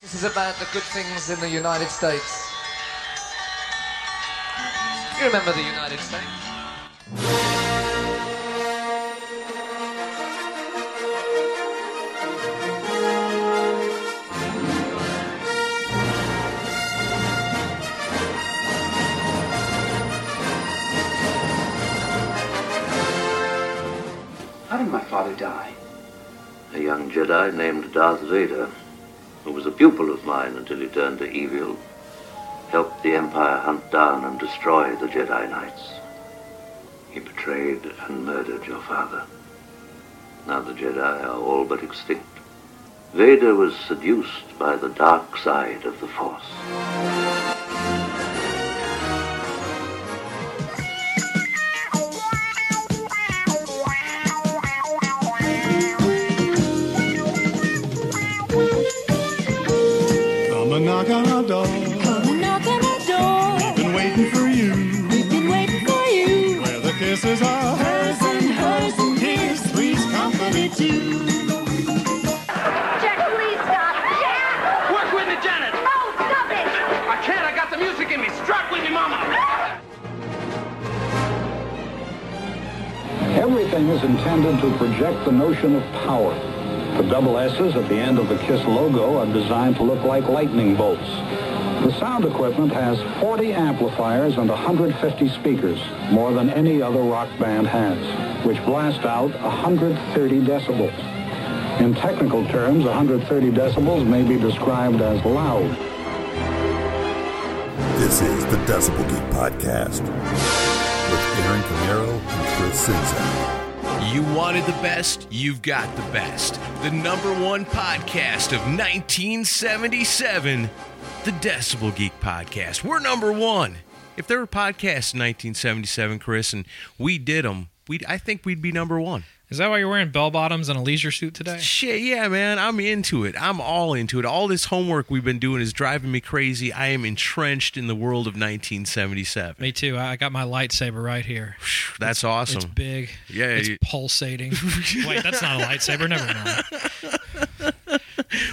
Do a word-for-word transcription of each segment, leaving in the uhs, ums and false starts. This is about the good things in the United States. You remember the United States? How did my father die? A young Jedi named Darth Vader, who was a pupil of mine until he turned to evil, helped the Empire hunt down and destroy the Jedi Knights. He betrayed and murdered your father. Now the Jedi are all but extinct. Vader was seduced by the dark side of the Force. Knock on our door. Come and knock on our door. We've been waiting for you. We've been waiting for you. Where the kisses are hers and hers and his. Please comforted too. Jack, please stop. Jack! Work with me, Janet. Oh, stop it! I can't. I got the music in me. Strap with me, Mama. Everything is intended to project the notion of power. The double S's at the end of the KISS logo are designed to look like lightning bolts. The sound equipment has forty amplifiers and one hundred fifty speakers, more than any other rock band has, which blast out one hundred thirty decibels. In technical terms, one hundred thirty decibels may be described as loud. This is the Decibel Geek Podcast with Aaron Camaro and Chris Simpson. You wanted the best, you've got the best. The number one podcast of nineteen seventy-seven, the Decibel Geek Podcast. We're number one. If there were podcasts in nineteen seventy-seven, Chris, and we did them, we'd, I think we'd be number one. Is that why you're wearing bell-bottoms and a leisure suit today? Shit, yeah, man. I'm into it. I'm all into it. All this homework we've been doing is driving me crazy. I am entrenched in the world of nineteen seventy-seven. Me too. I got my lightsaber right here. That's it's, awesome. It's big. Yeah. It's you... pulsating. Wait, that's not a lightsaber. Never mind.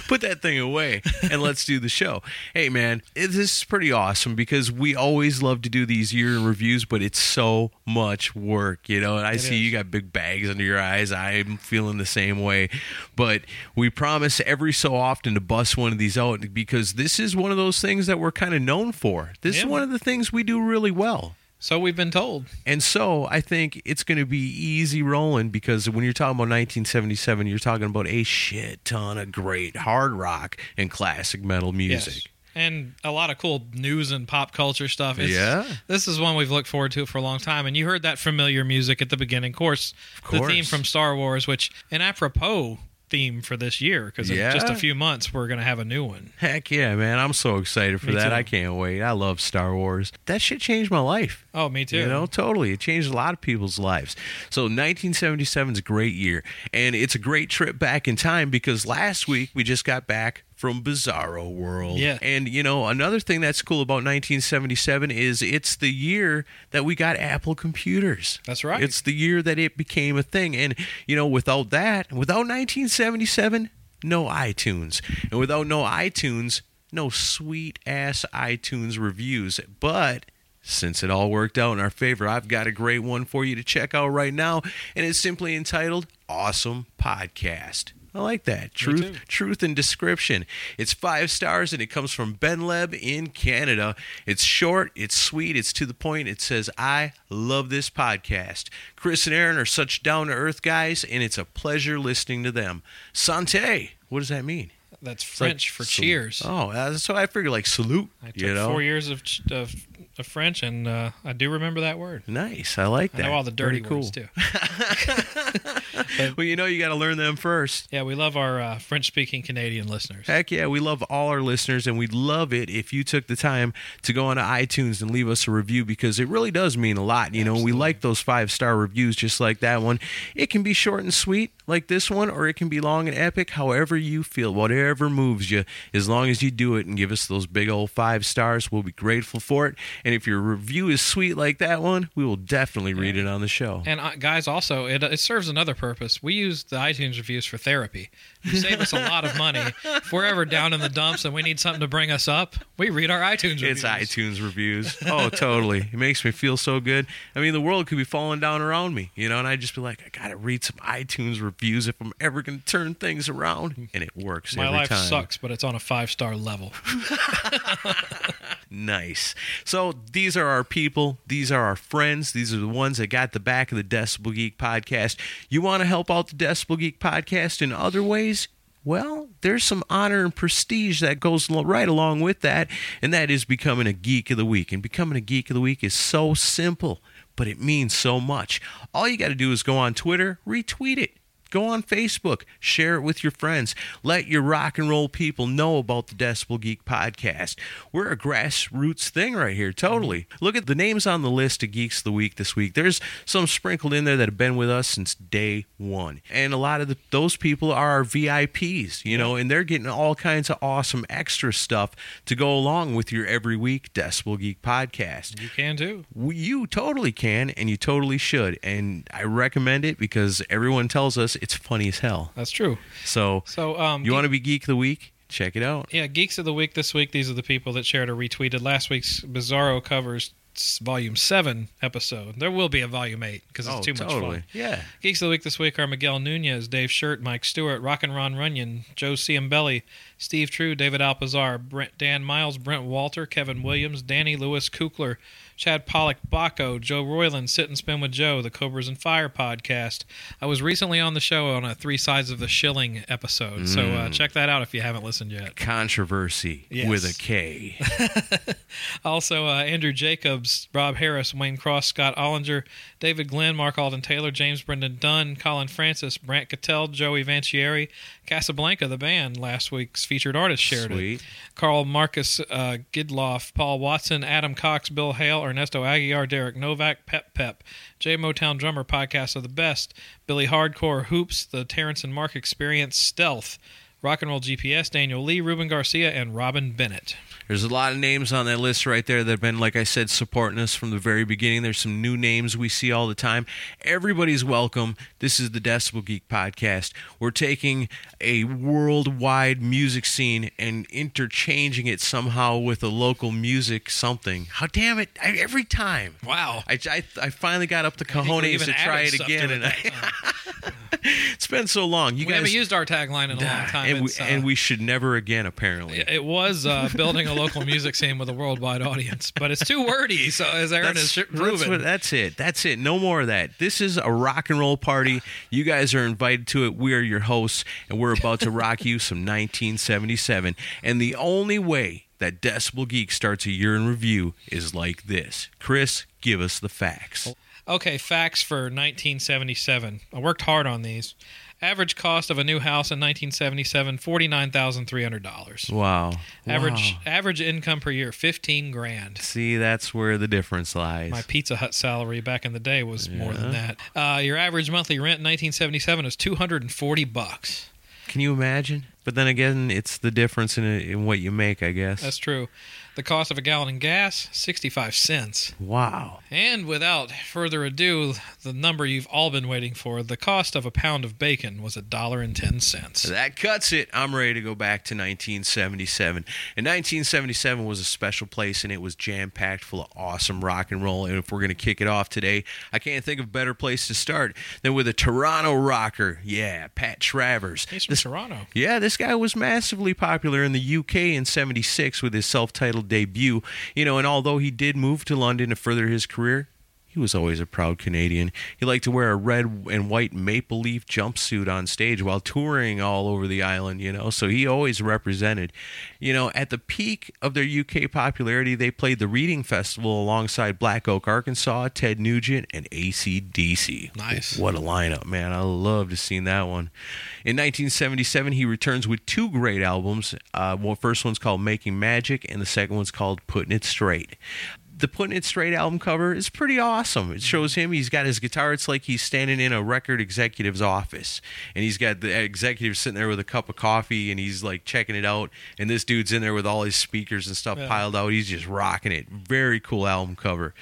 Put that thing away and let's do the show. Hey, man, it, this is pretty awesome because we always love to do these year in reviews, but it's so much work, you know, and I it see is. You got big bags under your eyes. I'm feeling the same way, but we promise every so often to bust one of these out because this is one of those things that we're kind of known for. This yeah. is one of the things we do really well. So we've been told. And so I think it's going to be easy rolling because when you're talking about nineteen seventy-seven, you're talking about a shit ton of great hard rock and classic metal music. Yes. And a lot of cool news and pop culture stuff. It's, yeah. This is one we've looked forward to for a long time. And you heard that familiar music at the beginning. Of course, of course. The theme from Star Wars, which, an apropos theme for this year because yeah. in just a few months, we're going to have a new one. Heck yeah, man. I'm so excited for me that. Too. I can't wait. I love Star Wars. That shit changed my life. Oh, me too. You know, totally. It changed a lot of people's lives. So nineteen seventy-seven is a great year, and it's a great trip back in time because last week we just got back from Bizarro World. Yeah. And, you know, another thing that's cool about nineteen seventy-seven is it's the year that we got Apple computers. That's right. It's the year that it became a thing. And, you know, without that, without nineteen seventy-seven, no iTunes. And without no iTunes, no sweet-ass iTunes reviews. But since it all worked out in our favor, I've got a great one for you to check out right now, and it's simply entitled Awesome Podcast. I like that. Truth, truth and description. It's five stars, and it comes from Benleb in Canada. It's short, it's sweet, it's to the point. It says, I love this podcast. Chris and Aaron are such down-to-earth guys, and it's a pleasure listening to them. Santé. What does that mean? That's French like, for salute. Cheers. Oh, that's what I figured, like salute. I took you know? four years of... of of French, and uh, I do remember that word. Nice. I like that. I know all the dirty cool. words, too. But, well, you know you got to learn them first. Yeah, we love our uh, French-speaking Canadian listeners. Heck yeah, we love all our listeners, and we'd love it if you took the time to go on to iTunes and leave us a review, because it really does mean a lot. You Absolutely. know, we like those five-star reviews just like that one. It can be short and sweet like this one, or it can be long and epic, however you feel, whatever moves you. As long as you do it and give us those big old five stars, we'll be grateful for it. And if your review is sweet like that one, we will definitely read it on the show. And uh, guys, also, it, it serves another purpose. We use the iTunes reviews for therapy. You save us a lot of money. If we're ever down in the dumps and we need something to bring us up, we read our iTunes reviews. It's iTunes reviews. Oh, totally. It makes me feel so good. I mean, the world could be falling down around me, you know, and I'd just be like, I got to read some iTunes reviews if I'm ever going to turn things around. And it works My every time. My life sucks, but it's on a five-star level. Nice. So these are our people. These are our friends. These are the ones that got the back of the Decibel Geek Podcast. You want to help out the Decibel Geek Podcast in other ways? Well, there's some honor and prestige that goes right along with that, and that is becoming a Geek of the Week. And becoming a Geek of the Week is so simple, but it means so much. All you got to do is go on Twitter, retweet it. Go on Facebook, share it with your friends. Let your rock and roll people know about the Decibel Geek Podcast. We're a grassroots thing right here, totally. Look at the names on the list of Geeks of the Week this week. There's some sprinkled in there that have been with us since day one. And a lot of the, those people are our V I Ps, you know, and they're getting all kinds of awesome extra stuff to go along with your every week Decibel Geek Podcast. You can too. You totally can, and you totally should. And I recommend it because everyone tells us it's funny as hell. That's true. So, so um, you want to be Geek of the Week? Check it out. Yeah, Geeks of the Week this week. These are the people that shared or retweeted last week's Bizarro Covers Volume seven episode. There will be a Volume eight because it's oh, too totally. much fun. Yeah. Geeks of the Week this week are Miguel Nunez, Dave Shirt, Mike Stewart, Rockin' Ron Runyon, Joe Ciambelli, Steve True, David Alpazar, Brent Dan Miles, Brent Walter, Kevin Williams, Danny Lewis Kukler, Chad Pollock Baco, Joe Royland, Sit and Spin with Joe, the Cobras and Fire podcast. I was recently on the show on a Three Sides of the Shilling episode, mm. so uh, check that out if you haven't listened yet. Controversy yes. with a K. Also, uh, Andrew Jacobs, Rob Harris, Wayne Cross, Scott Ollinger, David Glenn, Mark Alden Taylor, James Brendan Dunn, Colin Francis, Brant Cattell, Joey Vancieri, Casablanca, the band, last week's featured artist shared Sweet. it. Carl Marcus uh, Gidloff, Paul Watson, Adam Cox, Bill Hale, Ernesto Aguiar, Derek Novak, Pep Pep, J Motown Drummer Podcast of the Best, Billy Hardcore Hoops, The Terrence and Mark Experience, Stealth, Rock and Roll G P S, Daniel Lee, Ruben Garcia, and Robin Bennett. There's a lot of names on that list right there that have been, like I said, supporting us from the very beginning. There's some new names we see all the time. Everybody's welcome. This is the Decibel Geek Podcast. We're taking a worldwide music scene and interchanging it somehow with a local music something. How damn it, I, every time. Wow. I, I, I finally got up the cojones to try it again. To it and I, it's been so long. You we guys, haven't used our tagline in a long time. And we, uh, and we should never again, apparently. It was uh, building a A local music scene with a worldwide audience, but it's too wordy. So as Aaron is proven, that's, that's it. That's it. No more of that. This is a rock and roll party. You guys are invited to it. We are your hosts, and we're about to rock you some nineteen seventy-seven. And the only way that Decibel Geek starts a year in review is like this. Chris, give us the facts. Okay, facts for nineteen seventy-seven. I worked hard on these. Average cost of a new house in nineteen seventy-seven, forty-nine thousand three hundred dollars. Wow. Average wow. average income per year, fifteen grand. See, that's where the difference lies. My Pizza Hut salary back in the day was yeah. more than that. Uh, your average monthly rent in nineteen seventy-seven is two hundred forty bucks. Can you imagine? But then again, it's the difference in, in what you make, I guess. That's true. The cost of a gallon of gas, sixty-five cents. Wow. And without further ado, the number you've all been waiting for, the cost of a pound of bacon was a dollar and ten cents. That cuts it. I'm ready to go back to nineteen seventy-seven. And nineteen seventy-seven was a special place, and it was jam-packed full of awesome rock and roll. And if we're going to kick it off today, I can't think of a better place to start than with a Toronto rocker. Yeah, Pat Travers. He's from this, Toronto. Yeah, this guy was massively popular in the U K in seventy-six with his self-titled debut, you know, and although he did move to London to further his career, He was always a proud Canadian. He liked to wear a red and white maple leaf jumpsuit on stage while touring all over the island, you know. So he always represented. You know, at the peak of their U K popularity, they played the Reading Festival alongside Black Oak, Arkansas, Ted Nugent, and A C D C. Nice. What a lineup, man. I loved seeing that one. In nineteen seventy-seven, he returns with two great albums. Uh, well, first one's called Making Magic, and the second one's called Putting It Straight. The Putting It Straight album cover is pretty awesome. It shows him, he's got his guitar. It's like he's standing in a record executive's office. And he's got the executive sitting there with a cup of coffee, and he's like checking it out. And this dude's in there with all his speakers and stuff yeah. piled out. He's just rocking it. Very cool album cover.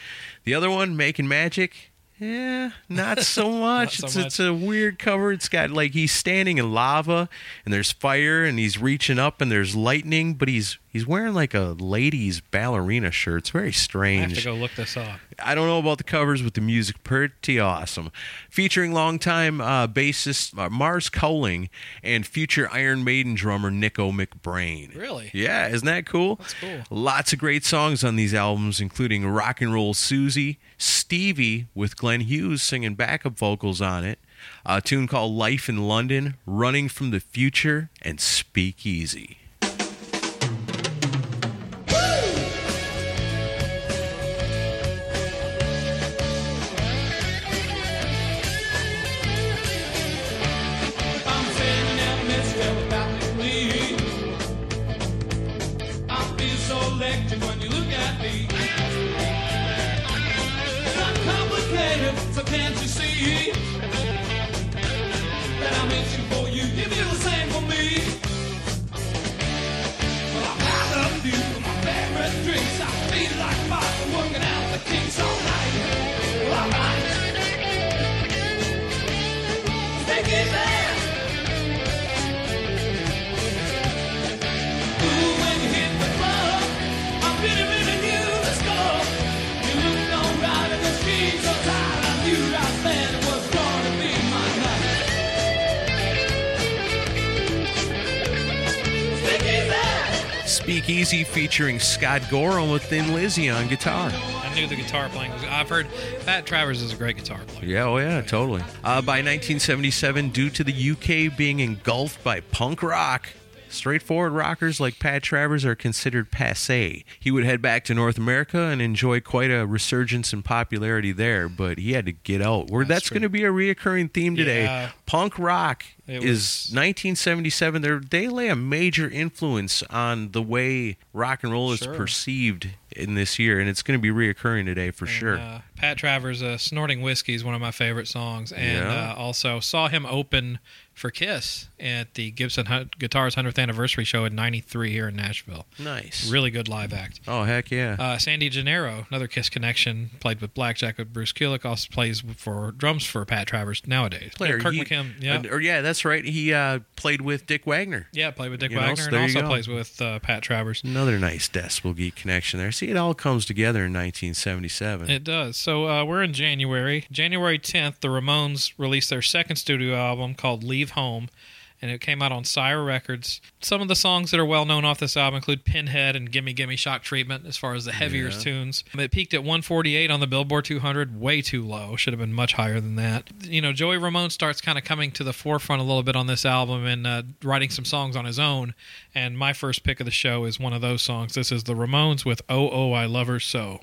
The other one, Making Magic, yeah, not so much. not so it's, much. It's a weird cover. It's got like he's standing in lava, and there's fire, and he's reaching up, and there's lightning, but he's... He's wearing like a ladies' ballerina shirt. It's very strange. I have to go look this up. I don't know about the covers, but the music pretty awesome. Featuring longtime uh, bassist uh, Mars Coling and future Iron Maiden drummer Nico McBrain. Really? Yeah, isn't that cool? That's cool. Lots of great songs on these albums, including Rock and Roll Susie, Stevie with Glenn Hughes singing backup vocals on it, a tune called Life in London, Running from the Future, and Speakeasy. Speakeasy featuring Scott Gorham with Thin Lizzy on guitar. I knew the guitar playing was... I've heard Pat Travers is a great guitar player. Yeah, oh yeah, totally. Uh, by nineteen seventy-seven, due to the U K being engulfed by punk rock, straightforward rockers like Pat Travers are considered passé. He would head back to North America and enjoy quite a resurgence in popularity there, but he had to get out. That's, that's going to be a reoccurring theme today. Yeah. Punk rock it is was... nineteen seventy-seven. They're, they lay a major influence on the way rock and roll is sure. perceived in this year, and it's going to be reoccurring today for and, sure. Uh, Pat Travers, uh, Snorting Whiskey is one of my favorite songs, and yeah. uh, also saw him open for KISS at the Gibson Guitars hundredth Anniversary Show in ninety-three here in Nashville. Nice. Really good live act. Oh, heck yeah. Uh, Sandy Gennaro, another KISS connection, played with Blackjack with Bruce Kulick, also plays for drums for Pat Travers nowadays. Player, Kirk he, McKim, yeah. Or yeah, that's right. He uh, played with Dick Wagner. Yeah, played with Dick you Wagner know, so and also plays with uh, Pat Travers. Another nice Decibel Geek connection there. See, it all comes together in nineteen seventy-seven. It does. So uh, we're in January. January tenth, the Ramones released their second studio album called Leave Home, and it came out on Sire Records. Some of the songs that are well known off this album include Pinhead and Gimme Gimme Shock Treatment as far as the heavier yeah. tunes. It peaked at one forty-eight on the Billboard two hundred, way too low. Should have been much higher than that. You know, Joey Ramone starts kind of coming to the forefront a little bit on this album and uh, writing some songs on his own, and my first pick of the show is one of those songs. This is the Ramones with Oh Oh I Love Her So.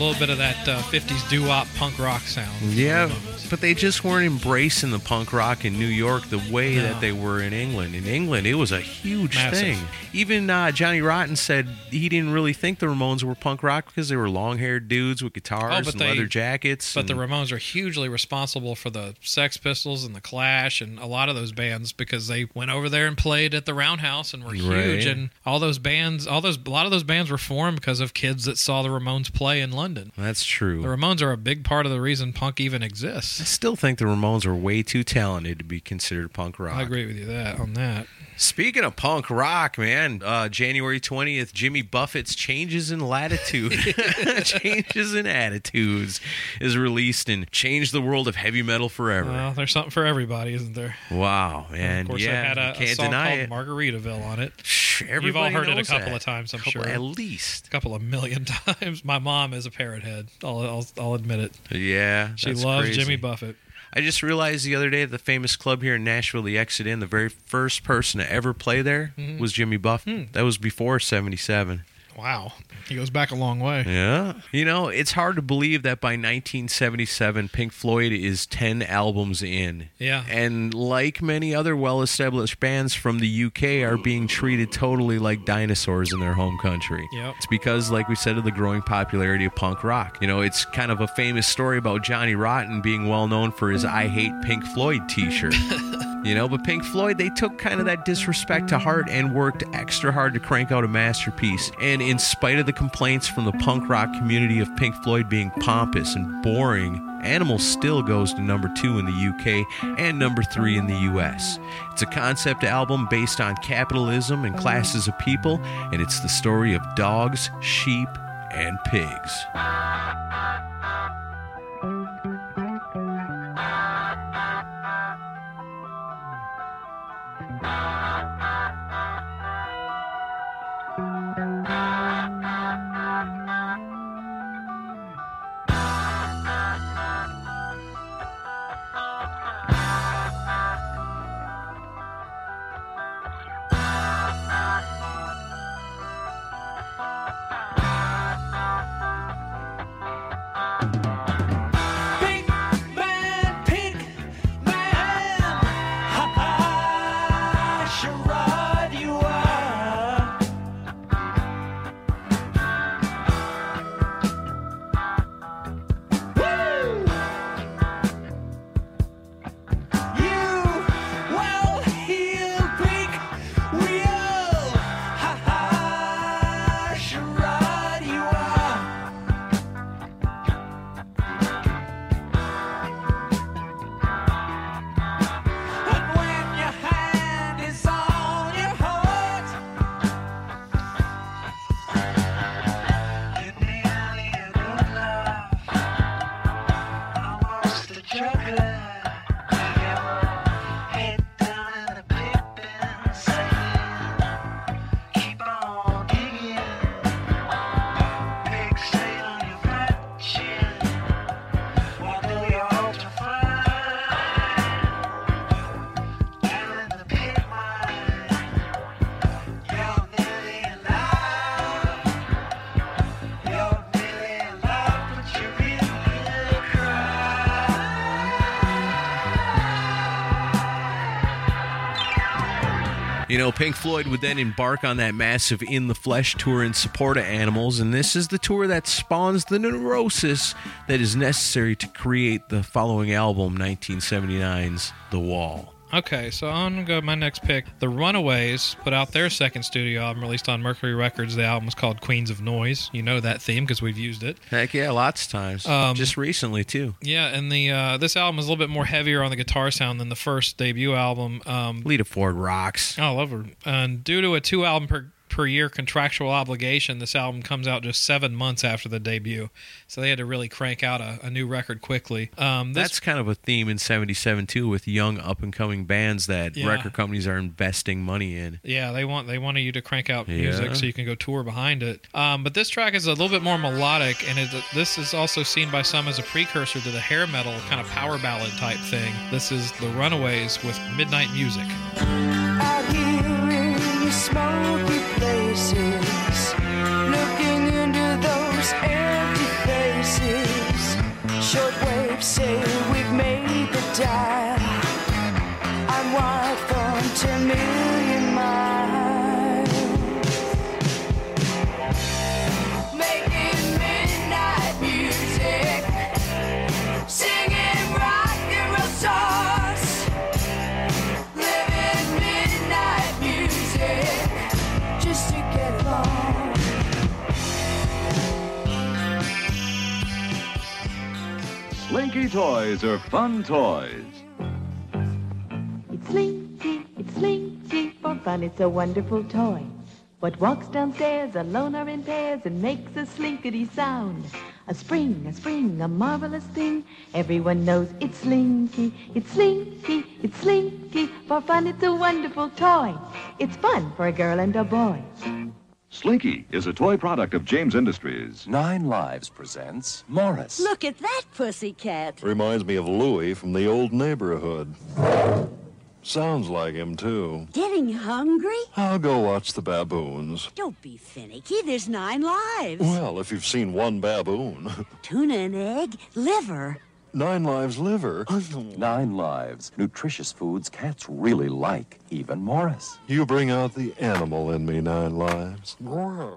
A little bit of that uh, fifties doo-wop punk rock sound. Yeah, but they just weren't embracing the punk rock in New York the way no. that they were in England. In England, it was a huge Massive. thing. Even uh, Johnny Rotten said he didn't really think the Ramones were punk rock because they were long-haired dudes with guitars oh, but and they, leather jackets. But and, the Ramones are hugely responsible for the Sex Pistols and the Clash and a lot of those bands because they went over there and played at the Roundhouse and were huge. Right. And all those bands, all those, a lot of those bands were formed because of kids that saw the Ramones play in London. That's true. The Ramones are a big part of the reason punk even exists. I still think the Ramones are way too talented to be considered punk rock. I agree with you that on that. Speaking of punk rock, man, uh, January twentieth, Jimmy Buffett's Changes in Latitude, Changes in Attitudes is released and changed the world of heavy metal forever. Well, there's something for everybody, isn't there? Wow, man. Of course, yeah, it had a, a song called it. Margaritaville on it. Everybody You've all heard it a couple that. of times, I'm couple, sure. At least. A couple of million times. My mom is a parrot head. I'll, I'll, I'll admit it. Yeah, She that's loves crazy. Jimmy Buffett. I just realized the other day at the famous club here in Nashville, the Exit Inn, the very first person to ever play there mm-hmm. was Jimmy Buffett. Mm. That was before seventy-seven. Wow. He goes back a long way. Yeah. You know, it's hard to believe that by nineteen seventy-seven, Pink Floyd is ten albums in. Yeah. And like many other well-established bands from the U K are being treated totally like dinosaurs in their home country. Yep. It's because, like we said, of the growing popularity of punk rock. You know, it's kind of a famous story about Johnny Rotten being well-known for his I Hate Pink Floyd t-shirt. You know, but Pink Floyd, they took kind of that disrespect to heart and worked extra hard to crank out a masterpiece. And in spite of the complaints from the punk rock community of Pink Floyd being pompous and boring, Animal still goes to number two in the U K and number three in the U S. It's a concept album based on capitalism and classes of people, and it's the story of dogs, sheep, and pigs. You know, Pink Floyd would then embark on that massive In the Flesh tour in support of Animals, and this is the tour that spawns the neurosis that is necessary to create the following album, nineteen seventy-nine's The Wall. Okay, so I'm going to go to my next pick. The Runaways put out their second studio album released on Mercury Records. The album was called Queens of Noise. You know that theme because we've used it. Heck yeah, lots of times. Um, Just recently, too. Yeah, and the uh, this album is a little bit more heavier on the guitar sound than the first debut album. Um, Lita Ford rocks. I love her. And due to a two-album per... per year contractual obligation, this album comes out just seven months after the debut, so they had to really crank out a, a new record quickly. Um, this, That's kind of a theme in seventy-seven too, with young up-and-coming bands that yeah. record companies are investing money in. Yeah, they want they wanted you to crank out yeah. music so you can go tour behind it. Um, but this track is a little bit more melodic, and it, this is also seen by some as a precursor to the hair metal kind of power ballad type thing. This is The Runaways with Midnight Music. Out here in the smoky places, looking into those empty faces. Slinky toys are fun toys. It's Slinky, it's Slinky, for fun it's a wonderful toy. What walks downstairs alone or in pairs and makes a slinkity sound. A spring, a spring, a marvelous thing. Everyone knows it's Slinky, it's Slinky, it's Slinky, for fun it's a wonderful toy. It's fun for a girl and a boy. Slinky is a toy product of James Industries. Nine Lives presents Morris. Look at that pussycat. Reminds me of Louie from The Old Neighborhood. Sounds like him, too. Getting hungry? I'll go watch the baboons. Don't be finicky. There's nine lives. Well, if you've seen one baboon. Tuna and egg, liver. Nine Lives liver. Nine Lives. Nutritious foods cats really like, even Morris. You bring out the animal in me, Nine Lives. Wow.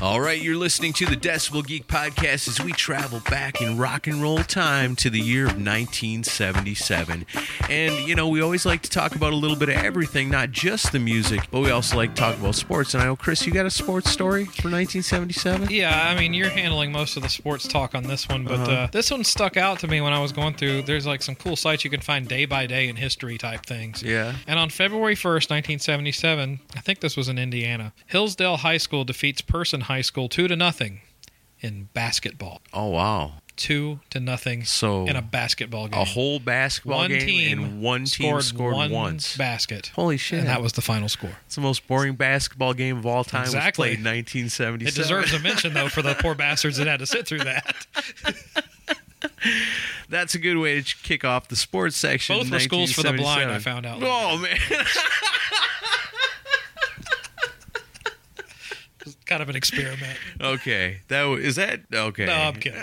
All right, you're listening to the Decibel Geek Podcast as we travel back in rock and roll time to the year of nineteen seventy-seven. And, you know, we always like to talk about a little bit of everything, not just the music, but we also like to talk about sports. And I know, Chris, you got a sports story for nineteen seventy-seven? Yeah, I mean, you're handling most of the sports talk on this one, but uh-huh. uh, this one stuck out to me when I was going through. There's, like, some cool sites you can find day-by-day in history type things. Yeah. And on February first, nineteen seventy-seven, I think this was in Indiana, Hillsdale High School defeats Person High School two to nothing in basketball. Oh wow! Two to nothing. So in a basketball game, a whole basketball one game, team and one team scored, scored one once. Basket. Holy shit! And that was the final score. It's the most boring basketball game of all time. Exactly. Played in nineteen seventy-seven. It deserves a mention though for the poor bastards that had to sit through that. That's a good way to kick off the sports section. Both were schools for the blind. I found out. Oh man. Kind of an experiment. Okay. That w- is that? Okay. No, I'm kidding.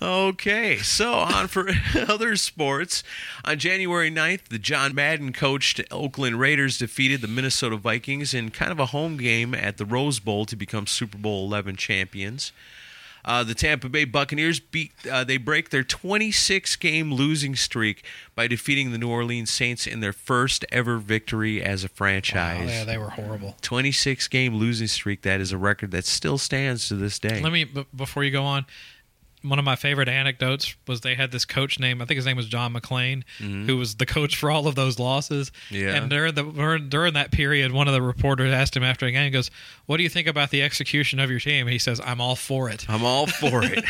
Okay. So on for other sports, on January ninth, the John Madden coached Oakland Raiders defeated the Minnesota Vikings in kind of a home game at the Rose Bowl to become Super Bowl eleven champions. Uh, the Tampa Bay Buccaneers beat. Uh, they break their twenty-six game losing streak by defeating the New Orleans Saints in their first ever victory as a franchise. Wow, yeah, they were horrible. twenty-six game losing streak. That is a record that still stands to this day. Let me b- before you go on. One of my favorite anecdotes was they had this coach named, I think his name was John McClain, mm-hmm. who was the coach for all of those losses. Yeah. And during, the, during that period, one of the reporters asked him after a game, he goes, what do you think about the execution of your team? And he says, I'm all for it. I'm all for it.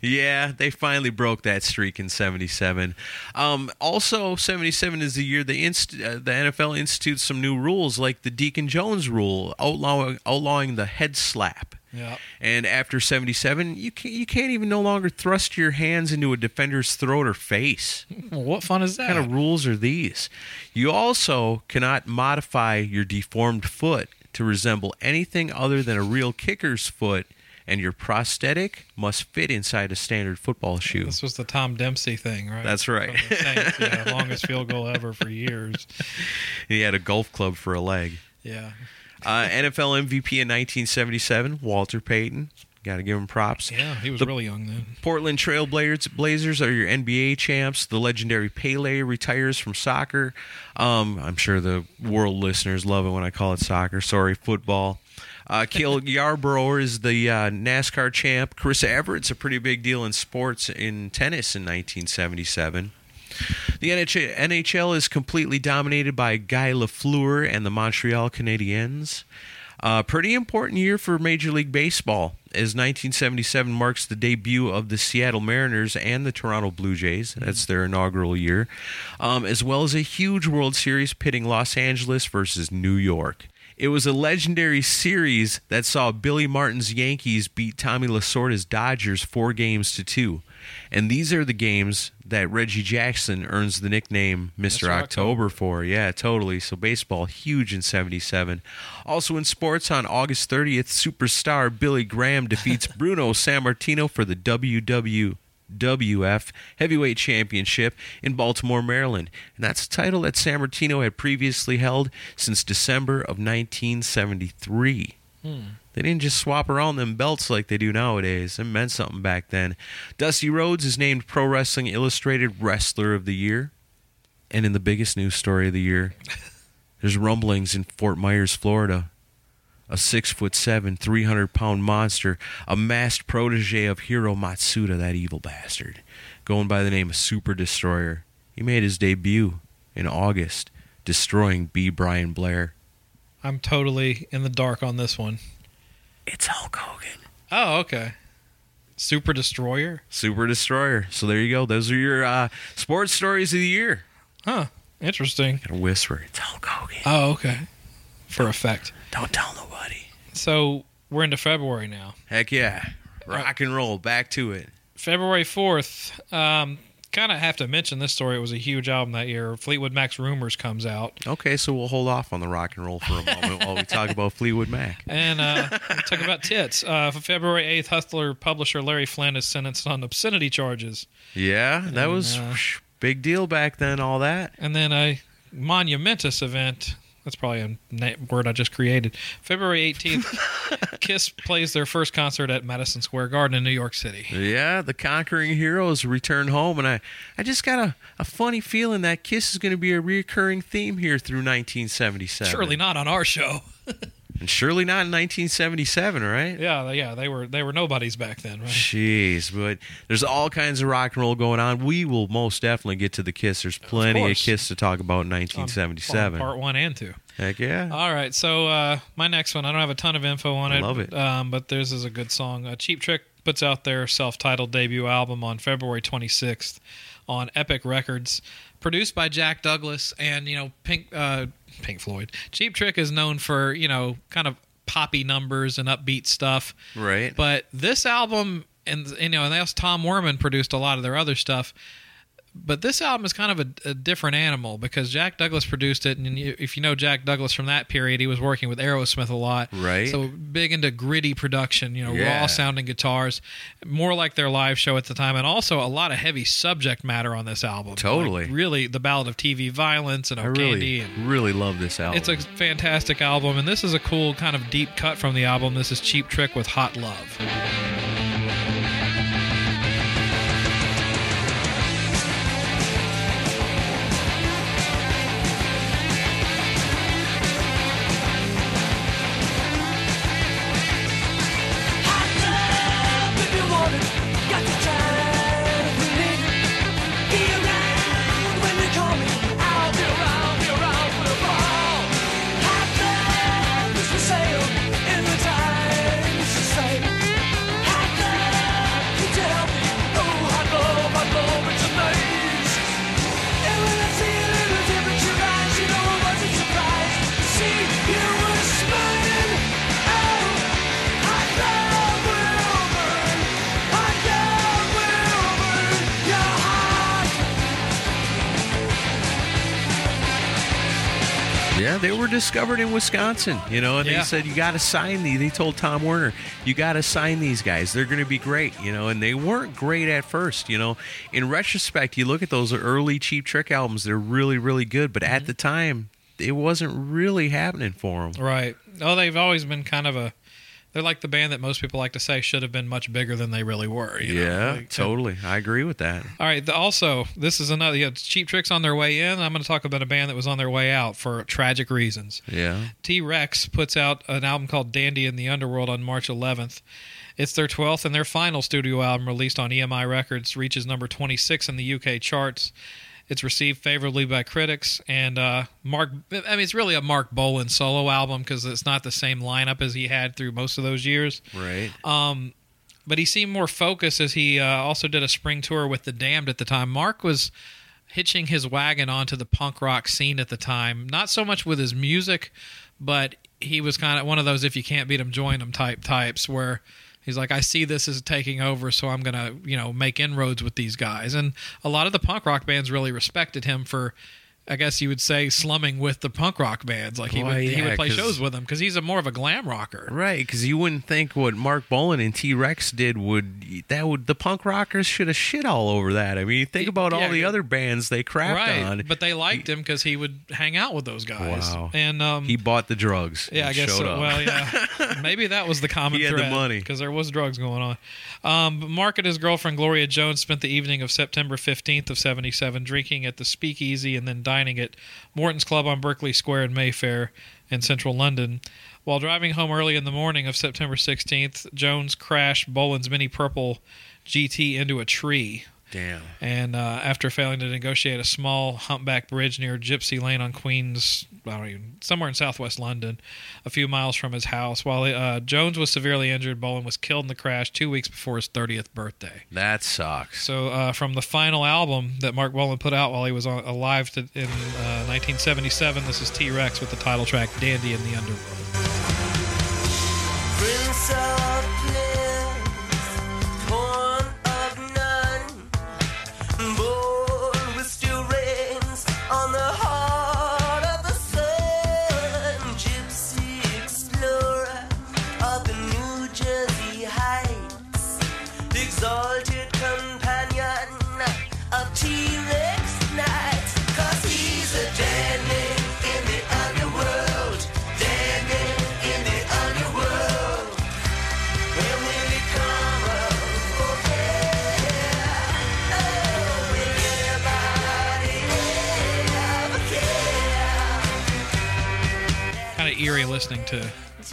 Yeah, they finally broke that streak in seventy-seven. Um, also, seventy-seven is the year the inst- uh, the N F L institutes some new rules, like the Deacon Jones rule, outlawing, outlawing the head slap. Yeah. And after seventy-seven, you can't, you can't even no longer thrust your hands into a defender's throat or face. What fun is that? What kind of rules are these? You also cannot modify your deformed foot to resemble anything other than a real kicker's foot, and your prosthetic must fit inside a standard football shoe. This was the Tom Dempsey thing, right? That's right. From the Saints, yeah, longest field goal ever for years. And he had a golf club for a leg. Yeah. Uh, N F L M V P in nineteen seventy-seven, Walter Payton. Got to give him props. Yeah, he was the really young then. Portland Trail Blazers are your N B A champs. The legendary Pele retires from soccer. Um, I'm sure the world listeners love it when I call it soccer. Sorry, football. Uh, Cale Yarborough is the uh, NASCAR champ. Carissa Everett's a pretty big deal in sports in tennis in nineteen seventy-seven. The N H L is completely dominated by Guy Lafleur and the Montreal Canadiens. Uh, pretty important year for Major League Baseball, as nineteen seventy-seven marks the debut of the Seattle Mariners and the Toronto Blue Jays. That's their inaugural year, um, as well as a huge World Series pitting Los Angeles versus New York. It was a legendary series that saw Billy Martin's Yankees beat Tommy Lasorda's Dodgers four games to two. And these are the games that Reggie Jackson earns the nickname Mister October for. Yeah, totally. So baseball, huge in seventy-seven. Also in sports, on August thirtieth, superstar Billy Graham defeats Bruno Sammartino for the W W F Heavyweight Championship in Baltimore, Maryland. And that's a title that Sammartino had previously held since December of nineteen seventy-three. Hmm. They didn't just swap around them belts like they do nowadays. It meant something back then. Dusty Rhodes is named Pro Wrestling Illustrated Wrestler of the Year. And in the biggest news story of the year, there's rumblings in Fort Myers, Florida. A six foot seven, three hundred pound monster, a masked protege of Hiro Matsuda, that evil bastard, going by the name of Super Destroyer. He made his debut in August, destroying B. Brian Blair. I'm totally in the dark on this one. It's Hulk Hogan. Oh, okay. Super Destroyer? Super Destroyer. So there you go. Those are your uh, sports stories of the year. Huh. Interesting. I'm going to whisper. It's Hulk Hogan. Oh, okay. For effect. Don't tell nobody. So we're into February now. Heck yeah. Rock and roll. Back to it. February fourth. Um, kind of have to mention this story. It was a huge album that year. Fleetwood Mac's Rumors comes out. Okay, so we'll hold off on the rock and roll for a moment while we talk about Fleetwood Mac. And uh, we'll talk about tits. Uh, for February eighth, Hustler publisher Larry Flynn is sentenced on obscenity charges. Yeah, that and, was uh, big deal back then, all that. And then a monumentous event. That's probably a word I just created. February eighteenth, KISS plays their first concert at Madison Square Garden in New York City. Yeah, the Conquering Heroes return home, and I, I just got a, a funny feeling that KISS is going to be a recurring theme here through nineteen seventy-seven. Surely not on our show. And surely not in nineteen seventy-seven, right? Yeah, yeah, they were they were nobodies back then, right? Jeez, but there's all kinds of rock and roll going on. We will most definitely get to the KISS. There's plenty of, of KISS to talk about in nineteen seventy-seven. On, on part one and two. Heck yeah. All right, so uh, my next one, I don't have a ton of info on I it. Love it. Um, but this is a good song. Uh, Cheap Trick puts out their self-titled debut album on February twenty-sixth on Epic Records, produced by Jack Douglas and, you know, Pink... Uh, Pink Floyd. Cheap Trick is known for, you know, kind of poppy numbers and upbeat stuff. Right. But this album, and, you know, and else Tom Worman produced a lot of their other stuff. But this album is kind of a, a different animal because Jack Douglas produced it. And you, if you know Jack Douglas from that period, he was working with Aerosmith a lot. Right. So big into gritty production, you know, yeah. raw sounding guitars, more like their live show at the time. And also a lot of heavy subject matter on this album. Totally. Like really the Ballad of T V Violence and O K D. I really, and really love this album. It's a fantastic album. And this is a cool kind of deep cut from the album. This is Cheap Trick with Hot Love. They were discovered in Wisconsin, you know, and yeah. they said, you got to sign these. They told Tom Werner, you got to sign these guys. They're going to be great, you know, and they weren't great at first, you know. In retrospect, you look at those early Cheap Trick albums, they're really, really good. But mm-hmm. at the time, it wasn't really happening for them. Right. Oh, they've always been kind of a, they're like the band that most people like to say should have been much bigger than they really were. You know? Yeah, like, totally. I agree with that. All right. The, also, this is another, you know, Cheap Trick's on their way in. I'm going to talk about a band that was on their way out for tragic reasons. Yeah. T-Rex puts out an album called Dandy in the Underworld on March eleventh. It's their twelfth and their final studio album released on E M I Records, reaches number twenty-six in the U K charts. It's received favorably by critics, and uh, Mark. I mean, it's really a Mark Bolan solo album because it's not the same lineup as he had through most of those years. Right. Um, but he seemed more focused as he uh, also did a spring tour with The Damned at the time. Mark was hitching his wagon onto the punk rock scene at the time, not so much with his music, but he was kind of one of those if you can't beat him, join him type types where he's like, I see this as taking over, so I'm going to, you know, make inroads with these guys. And a lot of the punk rock bands really respected him for, I guess you would say, slumming with the punk rock bands. Like, he would, well, yeah, he would play shows with them because he's a more of a glam rocker. Right, because you wouldn't think what Mark Bolan and T-Rex did would, that would, the punk rockers should have shit all over that. I mean, you think about yeah, all the he, other bands they crapped right, on. But they liked him because he would hang out with those guys. Wow. And, um, he bought the drugs. Yeah, I guess so. Up. Well, yeah. Maybe that was the common thread. He had thread the money. Because there was drugs going on. Um, but Mark and his girlfriend, Gloria Jones, spent the evening of September fifteenth of seventy-seven drinking at the Speakeasy and then dining dining at Morton's Club on Berkeley Square in Mayfair in central London. While driving home early in the morning of September sixteenth, Jones crashed Bolan's Mini Purple G T into a tree. Damn. And uh, after failing to negotiate a small humpback bridge near Gypsy Lane on Queens, I don't even, somewhere in southwest London, a few miles from his house. While uh, Jones was severely injured, Bolan was killed in the crash two weeks before his thirtieth birthday. That sucks. So uh, from the final album that Mark Bolan put out while he was on, alive to, in uh, nineteen seventy-seven, this is T-Rex with the title track Dandy in the Underworld. Prince of Bliss, born of none. Eerie listening to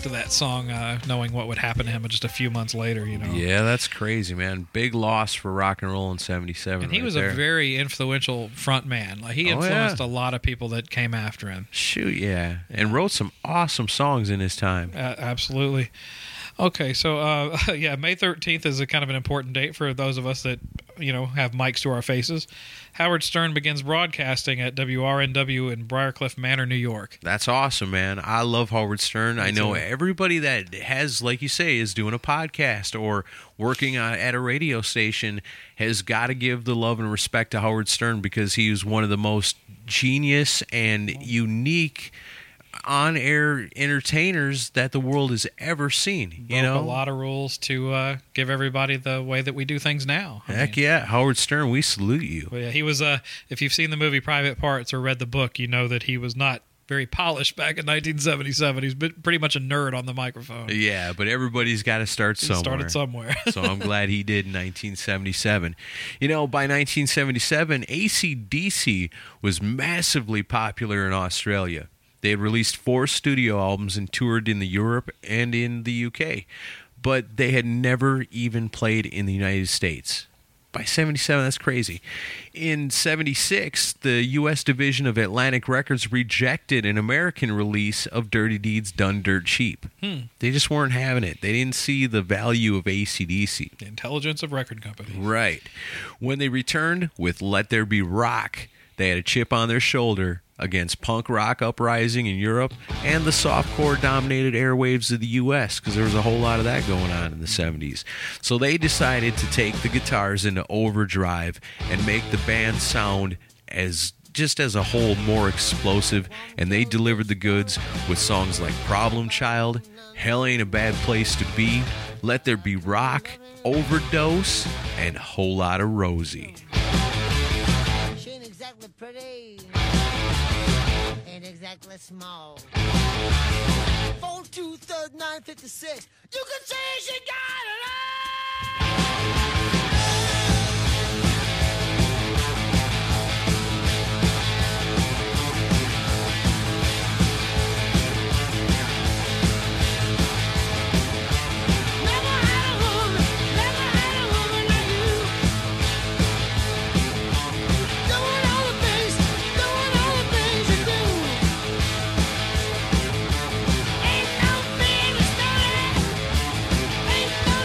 to that song, uh, knowing what would happen to him just a few months later, you know. Yeah, that's crazy, man. Big loss for rock and roll in seventy-seven. And he right was there. A very influential front man. Like, he influenced oh, yeah. a lot of people that came after him. Shoot, yeah. And yeah. wrote some awesome songs in his time. Uh, absolutely. Okay, so, uh, yeah, May thirteenth is a kind of an important date for those of us that, you know, have mics to our faces. Howard Stern begins broadcasting at W R N W in Briarcliff Manor, New York. That's awesome, man. I love Howard Stern. Me I know too. Everybody that has, like you say, is doing a podcast or working on, at a radio station has got to give the love and respect to Howard Stern because he is one of the most genius and unique on-air entertainers that the world has ever seen. You know, a lot of rules to uh, give everybody the way that we do things now. I Heck mean, yeah, Howard Stern, we salute you. Well, yeah, he was. Uh, if you've seen the movie Private Parts or read the book, you know that he was not very polished back in nineteen seventy-seven. He's been pretty much a nerd on the microphone. Yeah, but everybody's got to start somewhere. He started somewhere. So I'm glad he did in nineteen seventy-seven. You know, by nineteen seventy-seven, A C D C was massively popular in Australia. They had released four studio albums and toured in the Europe and in the U K, but they had never even played in the United States. By seventy-seven, that's crazy. In seventy-six, the U S division of Atlantic Records rejected an American release of Dirty Deeds Done Dirt Cheap. Hmm. They just weren't having it. They didn't see the value of A C D C. The intelligence of record companies. Right. When they returned with Let There Be Rock, they had a chip on their shoulder against punk rock uprising in Europe and the softcore-dominated airwaves of the U S because there was a whole lot of that going on in the seventies. So they decided to take the guitars into overdrive and make the band sound as just as a whole more explosive, and they delivered the goods with songs like Problem Child, Hell Ain't a Bad Place to Be, Let There Be Rock, Overdose, and Whole Lotta Rosie. She ain't exactly pretty. Ain't exactly small. Four, two, third, nine, fifty-six. You can say she got it all. Don't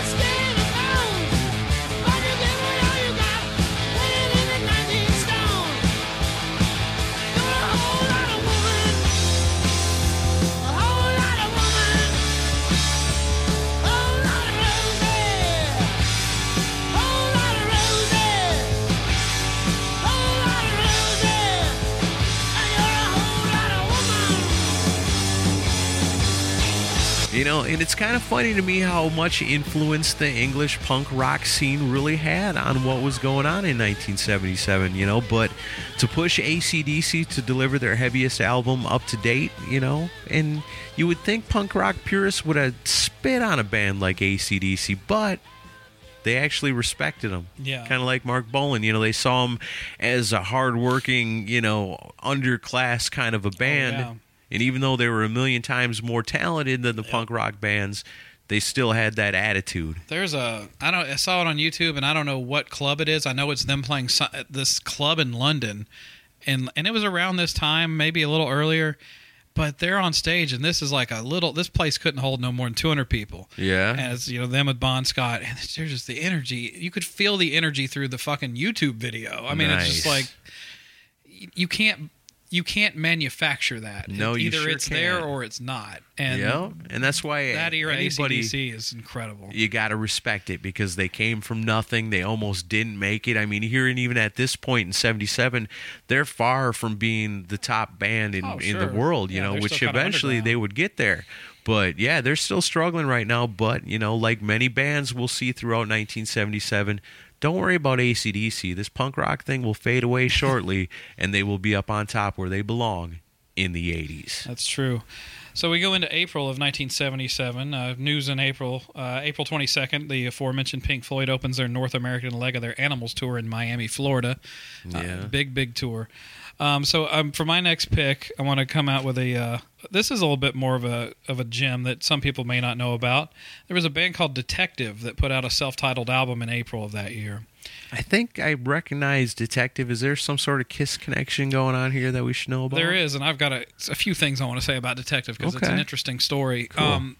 stay. know, and it's kind of funny to me how much influence the English punk rock scene really had on what was going on in nineteen seventy-seven, you know, but to push A C D C to deliver their heaviest album up to date, you know, and you would think punk rock purists would have spit on a band like A C D C, but they actually respected him. Yeah. Kind of like Mark Bolan. You know, they saw him as a hardworking, you know, underclass kind of a band. Oh, yeah. And even though they were a million times more talented than the yeah. punk rock bands, they still had that attitude. There's a, I don't, I saw it on YouTube, and I don't know what club it is. I know it's them playing so, this club in London, and and it was around this time, maybe a little earlier. But they're on stage, and this is like a little. This place couldn't hold no more than two hundred people. Yeah, as you know, them with Bon Scott, and there's just the energy. You could feel the energy through the fucking YouTube video. I mean, nice. It's just like you can't you can't manufacture that. No, either you sure it's can. There or it's not. And yeah, and that's why that era A C D C is incredible. You got to respect it because they came from nothing. They almost didn't make it. I mean, here and even at this point in seventy-seven, they're far from being the top band in, oh, sure. in the world, you yeah, know, which eventually they would get there. But yeah, they're still struggling right now. But, you know, like many bands we'll see throughout nineteen seventy-seven, don't worry about A C D C. This punk rock thing will fade away shortly, and they will be up on top where they belong in the eighties. That's true. So we go into April of nineteen seventy-seven. Uh, news in April, uh, April twenty-second, the aforementioned Pink Floyd opens their North American leg of their Animals tour in Miami, Florida. Uh, yeah. Big, big tour. Um, so um, for my next pick, I want to come out with a. Uh, this is a little bit more of a of a gem that some people may not know about. There was a band called Detective that put out a self-titled album in April of that year. I think I recognize Detective. Is there some sort of KISS connection going on here that we should know about? There is, and I've got a, a few things I want to say about Detective because okay. it's an interesting story. Cool. Um,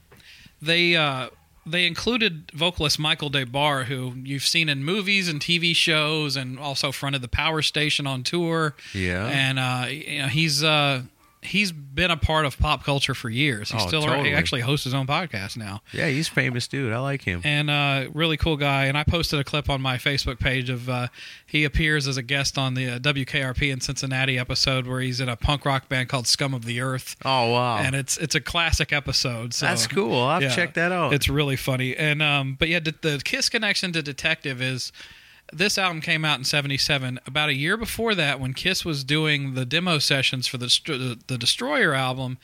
they uh, they included vocalist Michael DeBar, who you've seen in movies and T V shows, and also fronted the Power Station on tour. Yeah, and uh, you know he's uh, he's been a part of pop culture for years. He's oh, still totally. He actually hosts his own podcast now. Yeah, he's a famous dude. I like him. And uh really cool guy. And I posted a clip on my Facebook page of uh, he appears as a guest on the uh, W K R P in Cincinnati episode where he's in a punk rock band called Scum of the Earth. Oh, wow. And it's it's a classic episode. So that's cool. I'll have yeah, to check that out. It's really funny. And um, but yeah, the, the KISS connection to Detective is this album came out in seventy-seven. About a year before that, when KISS was doing the demo sessions for the the Destroyer album,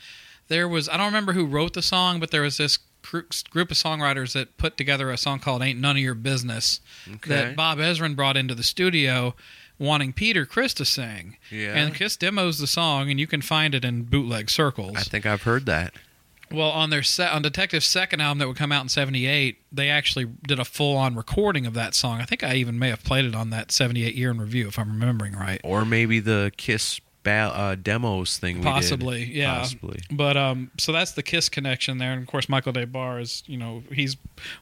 there was, I don't remember who wrote the song, but there was this group of songwriters that put together a song called Ain't None of Your Business okay. that Bob Ezrin brought into the studio wanting Peter Criss to sing. Yeah. And KISS demos the song, and you can find it in bootleg circles. I think I've heard that. Well, on their se- on Detective's second album that would come out in seventy-eight, they actually did a full-on recording of that song. I think I even may have played it on that seventy-eight year in review, if I'm remembering right. Or maybe the KISS ba- uh, demos thing possibly, we did. Yeah. Possibly, yeah. But um, so that's the KISS connection there. And, of course, Michael DeBar is, you know, he's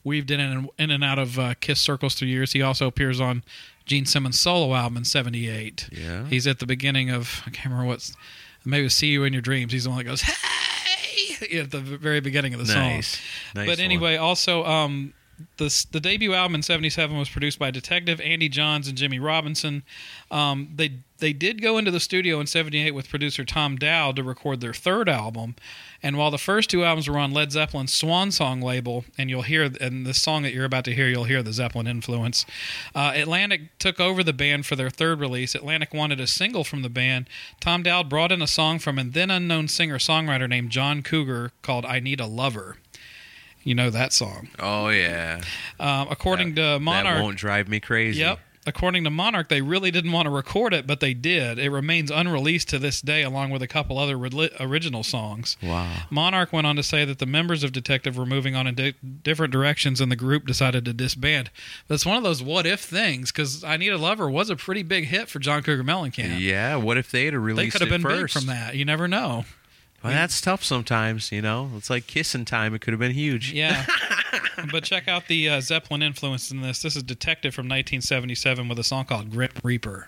weaved in and, in and out of uh, KISS circles through years. He also appears on Gene Simmons' solo album in seventy-eight. Yeah. He's at the beginning of, I can't remember what's, maybe See You in Your Dreams. He's the one that goes, hey! At the very beginning of the song. Nice. Nice but anyway, one. Also, um, the, the debut album in seventy-seven was produced by Detective, Andy Johns, and Jimmy Robinson. Um, they they did go into the studio in seventy-eight with producer Tom Dow to record their third album. And while the first two albums were on Led Zeppelin's Swan Song label, and you'll hear in the song that you're about to hear, you'll hear the Zeppelin influence. Uh, Atlantic took over the band for their third release. Atlantic wanted a single from the band. Tom Dow brought in a song from a then unknown singer-songwriter named John Cougar called "I Need a Lover." You know that song. Oh, yeah. Um, according that, to Monarch... That won't drive me crazy. Yep. According to Monarch, they really didn't want to record it, but they did. It remains unreleased to this day, along with a couple other re- original songs. Wow. Monarch went on to say that the members of Detective were moving on in di- different directions, and the group decided to disband. That's one of those what-if things, because I Need a Lover was a pretty big hit for John Cougar Mellencamp. Yeah, what if they had released it first? They could have been first. Big from that. You never know. Well, that's tough sometimes, you know? It's like kissing time. It could have been huge. Yeah. But check out the uh, Zeppelin influence in this. This is Detective from nineteen seventy-seven with a song called Grim Reaper.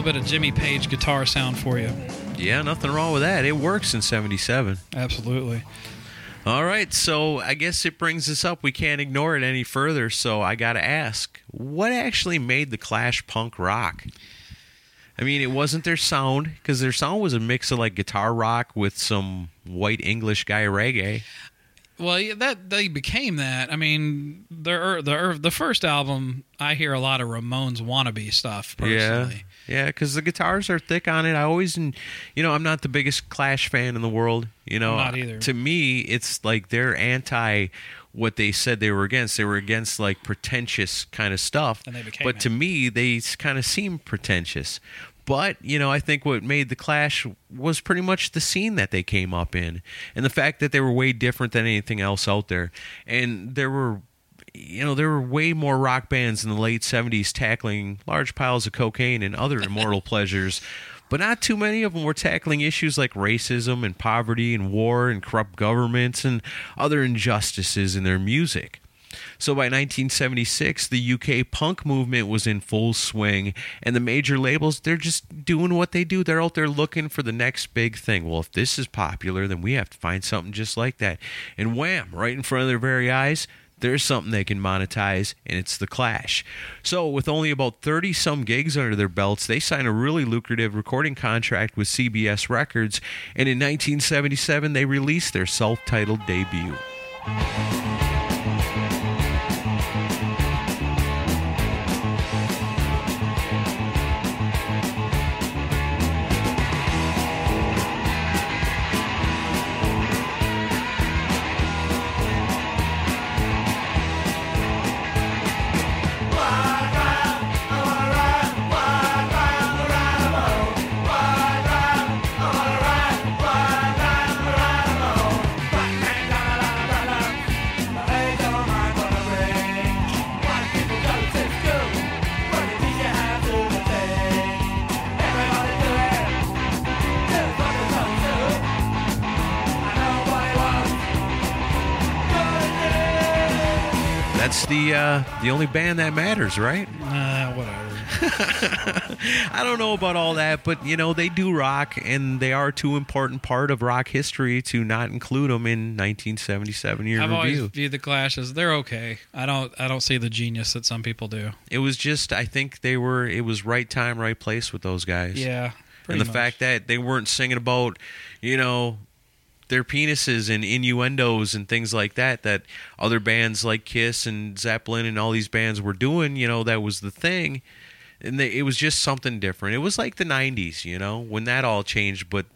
little bit of Jimmy Page guitar sound for you. Yeah, nothing wrong with that. It works in seventy-seven. Absolutely. All right, so I guess it brings us up. We can't ignore it any further, so I got to ask, what actually made the Clash punk rock? I mean, it wasn't their sound, because their sound was a mix of like guitar rock with some white English guy reggae. Well, yeah, that they became that. I mean, the the the first album, I hear a lot of Ramones wannabe stuff personally. Yeah, yeah, because the guitars are thick on it. I always, you know, I'm not the biggest Clash fan in the world. You know, not either. To me, it's like they're anti what they said they were against. They were against like pretentious kind of stuff. And they became but it. To me, they kind of seem pretentious. But, you know, I think what made the Clash was pretty much the scene that they came up in and the fact that they were way different than anything else out there. And there were, you know, there were way more rock bands in the late seventies tackling large piles of cocaine and other immoral pleasures, but not too many of them were tackling issues like racism and poverty and war and corrupt governments and other injustices in their music. So by nineteen seventy-six, the U K punk movement was in full swing, and the major labels, they're just doing what they do. They're out there looking for the next big thing. Well, if this is popular, then we have to find something just like that. And wham, right in front of their very eyes, there's something they can monetize, and it's the Clash. So with only about thirty-some gigs under their belts, they signed a really lucrative recording contract with C B S Records, and in nineteen seventy-seven, they released their self-titled debut. The uh, the only band that matters, right? Uh, whatever. I don't know about all that, but, you know, they do rock, and they are too important part of rock history to not include them in nineteen seventy-seven year review. I've always viewed the Clash as they're okay. I don't I don't see the genius that some people do. It was just, I think they were, it was right time, right place with those guys. Yeah, pretty much. And the fact that they weren't singing about, you know, their penises and innuendos and things like that that other bands like KISS and Zeppelin and all these bands were doing, you know, that was the thing. And they, it was just something different. It was like the nineties, you know, when that all changed, but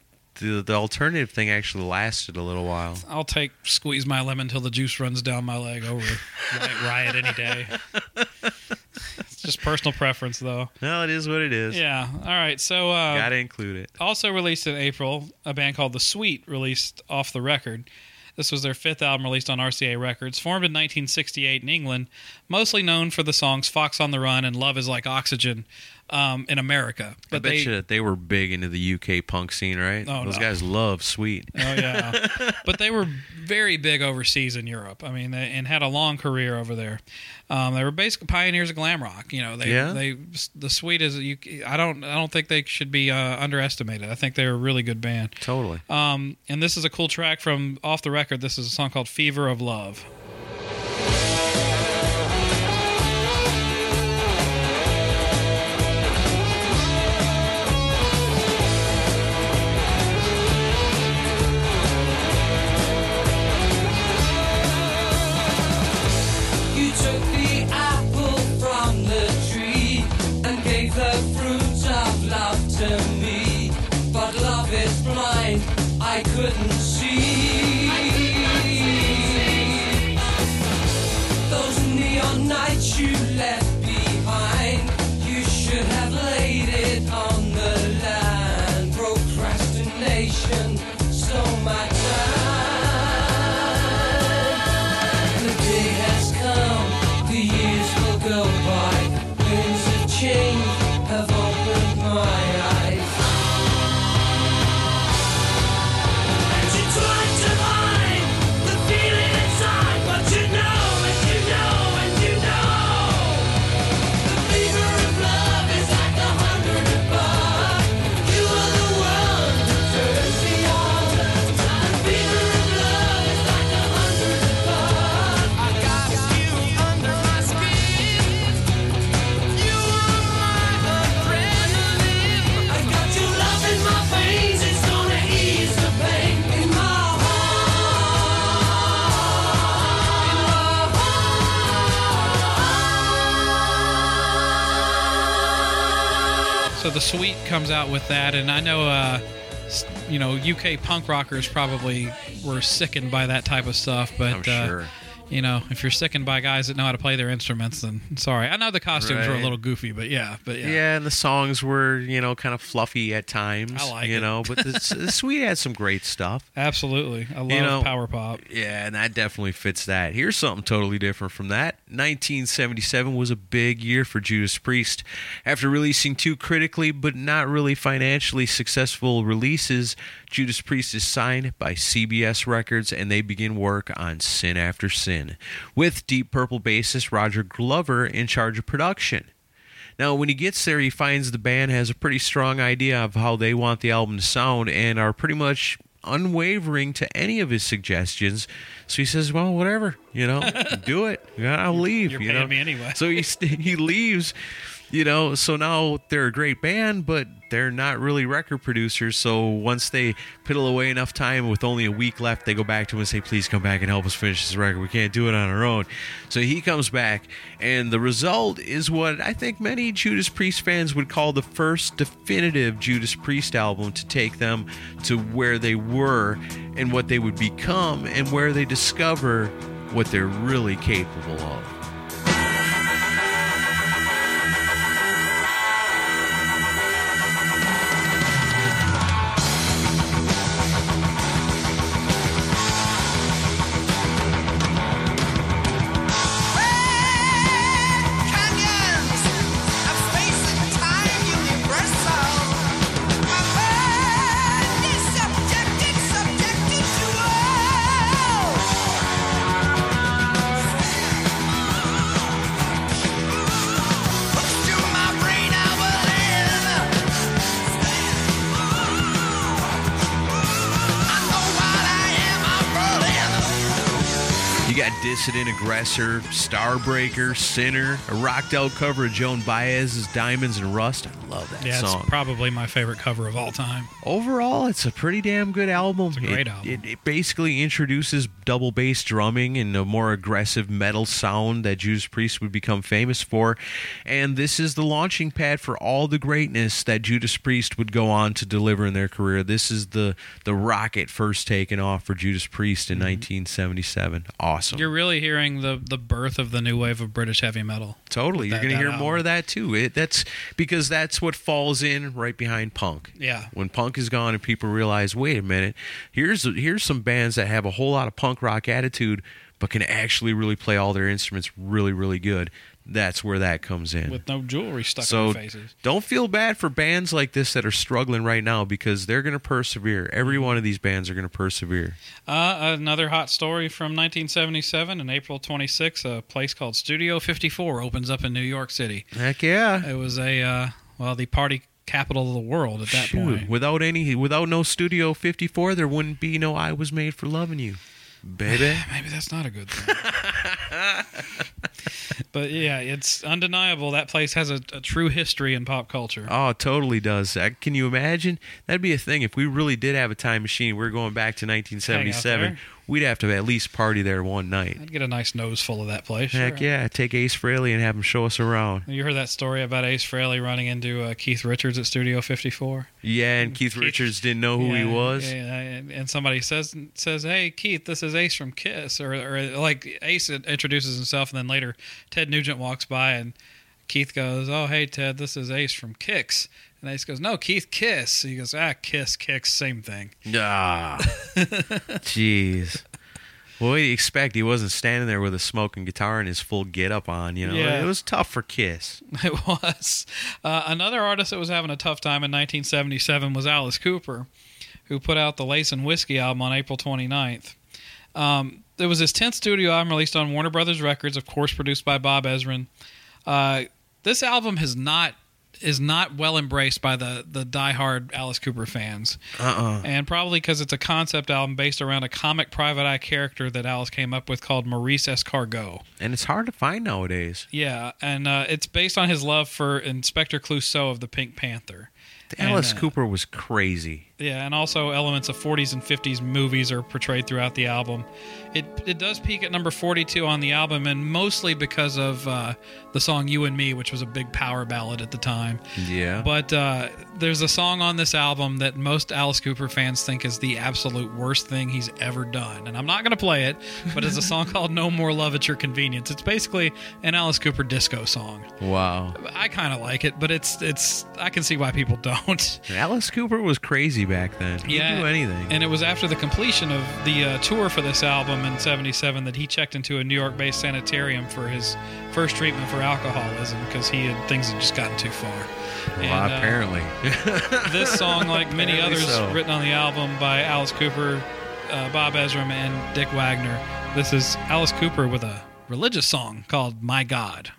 the, the alternative thing actually lasted a little while. I'll take squeeze my lemon till the juice runs down my leg over riot, riot any day. It's just personal preference, though. No, it is what it is. Yeah. All right. So uh, gotta include it. Also released in April, a band called The Sweet released Off the Record. This was their fifth album released on R C A Records. Formed in nineteen sixty-eight in England, mostly known for the songs "Fox on the Run" and "Love Is Like Oxygen" um, in America. But I bet they, you that they were big into the U K punk scene, right? Oh, Those no. guys love Sweet. Oh yeah, but they were very big overseas in Europe. I mean, they, and had a long career over there. Um, they were basically pioneers of glam rock. You know, they yeah. they the Sweet is U K, I don't I don't think they should be uh, underestimated. I think they're a really good band. Totally. Um, and this is a cool track from Off the Record. This is a song called Fever of Love. You took the apple from the tree and gave the fruit of love to me, but love is blind, I couldn't see. Night you left behind, you should have laid it on the land. Procrastination stole my time. The day has come, the years will go by. Winds of change have opened my eyes. And you tried. So the Suite comes out with that, and I know, uh, you know, U K punk rockers probably were sickened by that type of stuff, but I'm sure. Uh, you know, if you're sickened by guys that know how to play their instruments, then sorry. I know the costumes right. were a little goofy, but yeah, but yeah. Yeah, and the songs were, you know, kind of fluffy at times. I like you it. You know, but the, the Suite had some great stuff. Absolutely. I love you know, power pop. Yeah, and that definitely fits that. Here's something totally different from that. nineteen seventy-seven was a big year for Judas Priest. After releasing two critically but not really financially successful releases, Judas Priest is signed by C B S Records, and they begin work on Sin After Sin. With Deep Purple bassist Roger Glover in charge of production. Now, when he gets there, he finds the band has a pretty strong idea of how they want the album to sound and are pretty much unwavering to any of his suggestions. So he says, well, whatever, you know, do it. Yeah, I'll leave. You're you paying know? me anyway. So he, he leaves, you know, so now they're a great band, but they're not really record producers. So once they piddle away enough time with only a week left, they go back to him and say, please come back and help us finish this record. We can't do it on our own. So he comes back, and the result is what I think many Judas Priest fans would call the first definitive Judas Priest album to take them to where they were and what they would become and where they discover what they're really capable of. Dissident Aggressor, Starbreaker, Sinner, a rocked-out cover of Joan Baez's Diamonds and Rust. I love that yeah, song. Yeah, it's probably my favorite cover of all time. Overall, it's a pretty damn good album. It's a great it, album. It, it basically introduces double bass drumming and a more aggressive metal sound that Judas Priest would become famous for. And this is the launching pad for all the greatness that Judas Priest would go on to deliver in their career. This is the, the rocket first taken off for Judas Priest in mm-hmm. nineteen seventy-seven. Awesome. You're really hearing the, the birth of the new wave of British heavy metal. Totally. That, You're going to hear album. more of that too. It, that's because that's what falls in right behind punk. Yeah. When punk is gone and people realize, wait a minute, here's here's some bands that have a whole lot of punk rock attitude but can actually really play all their instruments really, really good. That's where that comes in. With no jewelry stuck so in their faces. Don't feel bad for bands like this that are struggling right now because they're going to persevere. Every one of these bands are going to persevere. Uh, another hot story from nineteen seventy-seven. On April twenty-sixth, a place called Studio fifty-four opens up in New York City. Heck yeah. It was a, uh, well, the party capital of the world at that Shoot. point. Without any, without no Studio fifty-four, there wouldn't be no I Was Made for Loving You. Baby. Maybe that's not a good thing. But yeah, it's undeniable that place has a, a true history in pop culture. Oh, it totally does. I, can you imagine? That'd be a thing. If we really did have a time machine, we're going back to nineteen seventy-seven, we'd have to at least party there one night. I'd get a nice nose full of that place. Heck sure. yeah. Take Ace Frehley and have him show us around. You heard that story about Ace Frehley running into uh, Keith Richards at Studio fifty-four? Yeah, and Keith, Keith Richards didn't know who yeah, he was. Yeah, and somebody says, says, hey, Keith, this is Ace from KISS. Or, or like Ace introduces himself, and then later Ted Nugent walks by, and Keith goes, oh, hey, Ted, this is Ace from Kicks. And Ace goes, no, Keith, Kiss. So he goes, ah, Kiss, Kicks, same thing. Ah, jeez. Well, what do you expect? He wasn't standing there with a smoking guitar and his full get-up on, you know. Yeah. It was tough for Kiss. It was. Uh, another artist that was having a tough time in nineteen seventy-seven was Alice Cooper, who put out the Lace and Whiskey album on April twenty-ninth. Um, it was his tenth studio album released on Warner Brothers Records, of course produced by Bob Ezrin. Uh, this album has not... is not well embraced by the, the diehard Alice Cooper fans. Uh-uh. And probably because it's a concept album based around a comic private eye character that Alice came up with called Maurice Escargot. And it's hard to find nowadays. Yeah, and uh, it's based on his love for Inspector Clouseau of the Pink Panther. And, Alice uh, Cooper was crazy. Yeah, and also elements of forties and fifties movies are portrayed throughout the album. It it does peak at number forty-two on the album, and mostly because of uh, the song You and Me, which was a big power ballad at the time. Yeah. But uh, there's a song on this album that most Alice Cooper fans think is the absolute worst thing he's ever done. And I'm not going to play it, but it's a song called No More Love at Your Convenience. It's basically an Alice Cooper disco song. Wow. I kind of like it, but it's it's I can see why people don't. Alice Cooper was crazy back then. He yeah, do anything. And it was after the completion of the uh, tour for this album in seventy-seven that he checked into a New York-based sanitarium for his first treatment for alcoholism, because he had things had just gotten too far. And, well, apparently. Uh, this song, like many others so. written on the album by Alice Cooper, uh, Bob Ezrin, and Dick Wagner, this is Alice Cooper with a religious song called My God.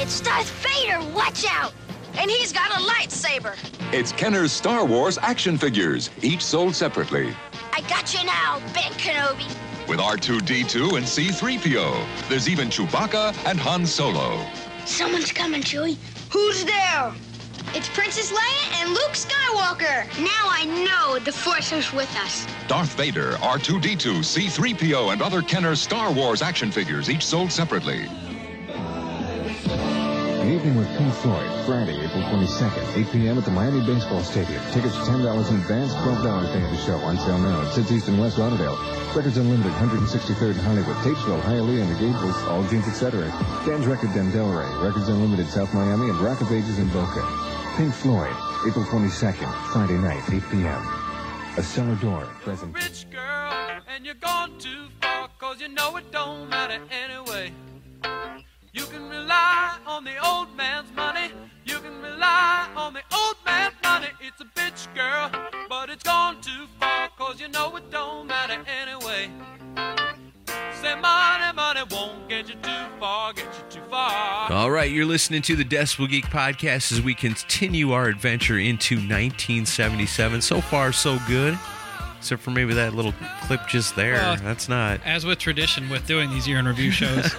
It's Darth Vader, watch out! And he's got a lightsaber. It's Kenner's Star Wars action figures, each sold separately. I got you now, Ben Kenobi. With R two D two and C three P O. There's even Chewbacca and Han Solo. Someone's coming, Chewie. Who's there? It's Princess Leia and Luke Skywalker. Now I know the Force is with us. Darth Vader, R two D two, C three P O, and other Kenner's Star Wars action figures, each sold separately. Evening with Pink Floyd, Friday, April twenty-second, eight p.m. at the Miami Baseball Stadium. Tickets ten dollars in advance, twelve dollars day of the show. On sale now at Sid's East and West Lauderdale. Records Unlimited, one sixty-third and Hollywood, Tatesville, Hialeah, and the Gables, All Jeans, et cetera. Dan's Record, Den Delray. Records Unlimited, South Miami, and Rock of Ages in Boca. Pink Floyd, April twenty-second, Friday night, eight p.m. A cellar door present. Rich girl, and you're gone too far, cause you know it don't matter anyway. You can rely on the old man's money. You can rely on the old man's money. It's a bitch, girl, but it's gone too far, cause you know it don't matter anyway. Say money, money won't get you too far, get you too far. All right, you're listening to the Decibel Geek Podcast as we continue our adventure into nineteen seventy-seven. So far, so good. Except for maybe that little clip just there. Well, that's not... As with tradition with doing these year in review shows,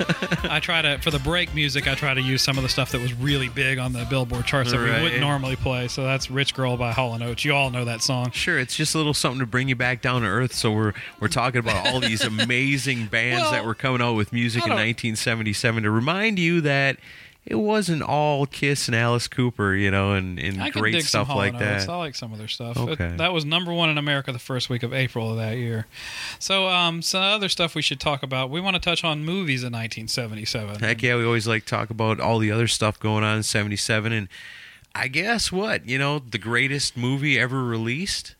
I try to, for the break music, I try to use some of the stuff that was really big on the Billboard charts right. that we wouldn't normally play. So that's Rich Girl by Hall and Oates. You all know that song. Sure, it's just a little something to bring you back down to earth. So we're we're talking about all these amazing bands well, that were coming out with music in nineteen seventy-seven to remind you that it wasn't all Kiss and Alice Cooper, you know, and, and I great stuff like that. I like some of their stuff. Okay. It, that was number one in America the first week of April of that year. So um, some other stuff we should talk about. We want to touch on movies in nineteen seventy-seven. Heck yeah, we always like talk about all the other stuff going on in seventy-seven. And I guess what, you know, the greatest movie ever released?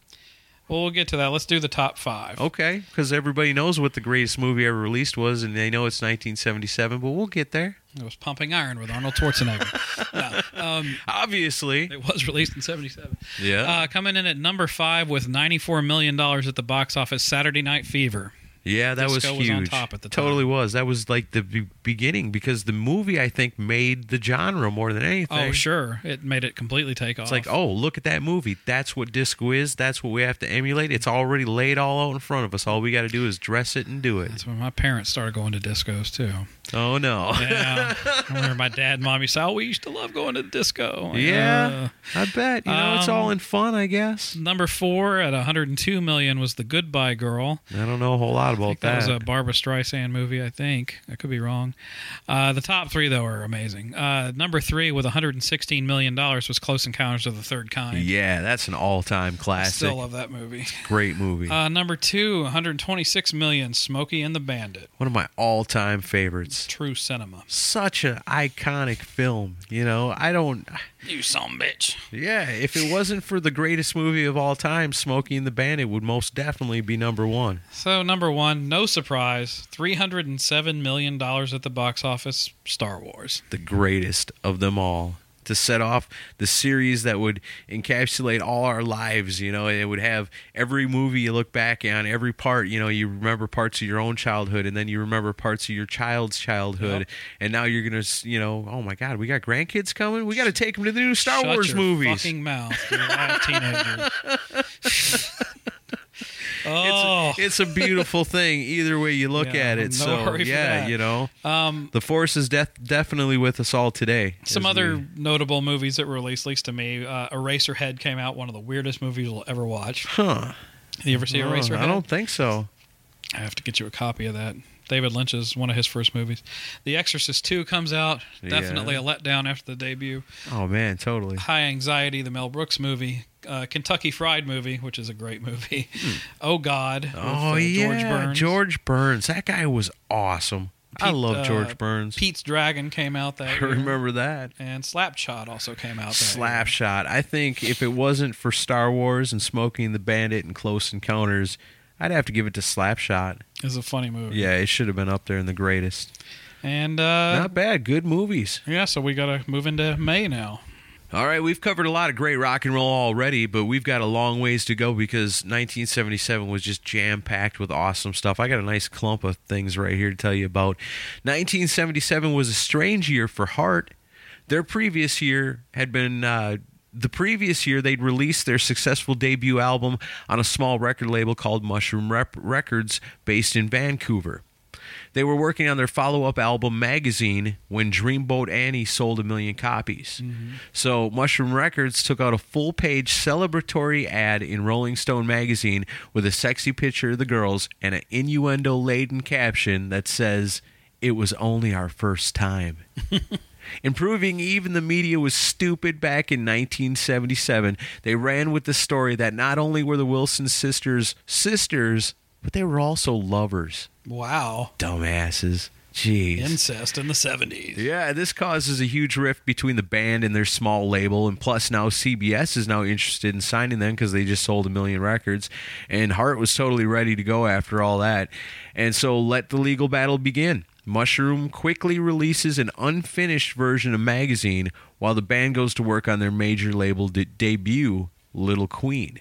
Well, we'll get to that. Let's do the top five. Okay, because everybody knows what the greatest movie ever released was, and they know it's nineteen seventy-seven, but we'll get there. It was Pumping Iron with Arnold Schwarzenegger. no, um, Obviously. It was released in seventy-seven. Yeah. Uh, coming in at number five with ninety-four million dollars at the box office, Saturday Night Fever. Yeah, that Disco was huge. Was on top at the time. Totally was. That was like the be- beginning because the movie, I think, made the genre more than anything. Oh, sure. It made it completely take off. It's like, oh, look at that movie. That's what disco is. That's what we have to emulate. It's already laid all out in front of us. All we got to do is dress it and do it. That's when my parents started going to discos, too. Oh, no. Yeah. I remember my dad and mom used to say, oh, we used to love going to disco. Yeah, uh, I bet. You know, um, it's all in fun, I guess. Number four at one hundred two million dollars was The Goodbye Girl. I don't know a whole lot forgot about I think that. That was a Barbra Streisand movie, I think. I could be wrong. Uh, the top three, though, are amazing. Uh, number three, with one hundred sixteen million dollars, was Close Encounters of the Third Kind. Yeah, that's an all-time classic. I still love that movie. Great movie. Uh, number two, one hundred twenty-six million dollars, Smokey and the Bandit. One of my all-time favorites. True cinema. Such an iconic film, you know. I don't... You some bitch. Yeah, if it wasn't for the greatest movie of all time, Smokey and the Bandit would most definitely be number one. So, number one, no surprise, three hundred seven million dollars at the box office, Star Wars. The greatest of them all. To set off the series that would encapsulate all our lives, you know, it would have every movie you look back on, every part, you know, you remember parts of your own childhood, and then you remember parts of your child's childhood, yep. And now you're gonna, you know, oh my God, we got grandkids coming, we got to take them to the new Star Shut Wars your movies. Fucking mouth, you're a teenager. Oh. It's, a, it's a beautiful thing either way you look yeah, at it. No so yeah, you know, um, the Force is def- definitely with us all today. Some other we... notable movies that were released, at least to me, uh, Eraserhead came out. One of the weirdest movies you'll ever watch. Huh? You ever see no, Eraserhead? I don't think so. I have to get you a copy of that. David Lynch is one of his first movies. The Exorcist two comes out. Definitely yeah. a letdown after the debut. Oh, man, totally. High Anxiety, the Mel Brooks movie. Uh, Kentucky Fried Movie, which is a great movie. Hmm. Oh, God. Oh, with, uh, yeah. George Burns. George Burns. That guy was awesome. Pete, I love George uh, Burns. Pete's Dragon came out that year. I remember that. And Slapshot also came out that Slapshot. Year. I think if it wasn't for Star Wars and Smokey and the Bandit and Close Encounters, I'd have to give it to Slapshot. It's a funny movie. Yeah, it should have been up there in the greatest. And uh, not bad. Good movies. Yeah, so we got to move into May now. All right, we've covered a lot of great rock and roll already, but we've got a long ways to go because nineteen seventy-seven was just jam-packed with awesome stuff. I got a nice clump of things right here to tell you about. nineteen seventy-seven was a strange year for Heart. Their previous year had been... Uh, The previous year, they'd released their successful debut album on a small record label called Mushroom Rep- Records, based in Vancouver. They were working on their follow-up album, Magazine, when Dreamboat Annie sold a million copies. Mm-hmm. So Mushroom Records took out a full-page celebratory ad in Rolling Stone magazine with a sexy picture of the girls and an innuendo-laden caption that says, "It was only our first time." Improving even the media was stupid back in nineteen seventy-seven. They ran with the story that not only were the Wilson sisters sisters, but they were also lovers. Wow. Dumbasses. Jeez. Incest in the seventies. Yeah, this causes a huge rift between the band and their small label, and plus now C B S is now interested in signing them because they just sold a million records, and Heart was totally ready to go after all that. And so let the legal battle begin. Mushroom quickly releases an unfinished version of Magazine while the band goes to work on their major label de- debut, Little Queen.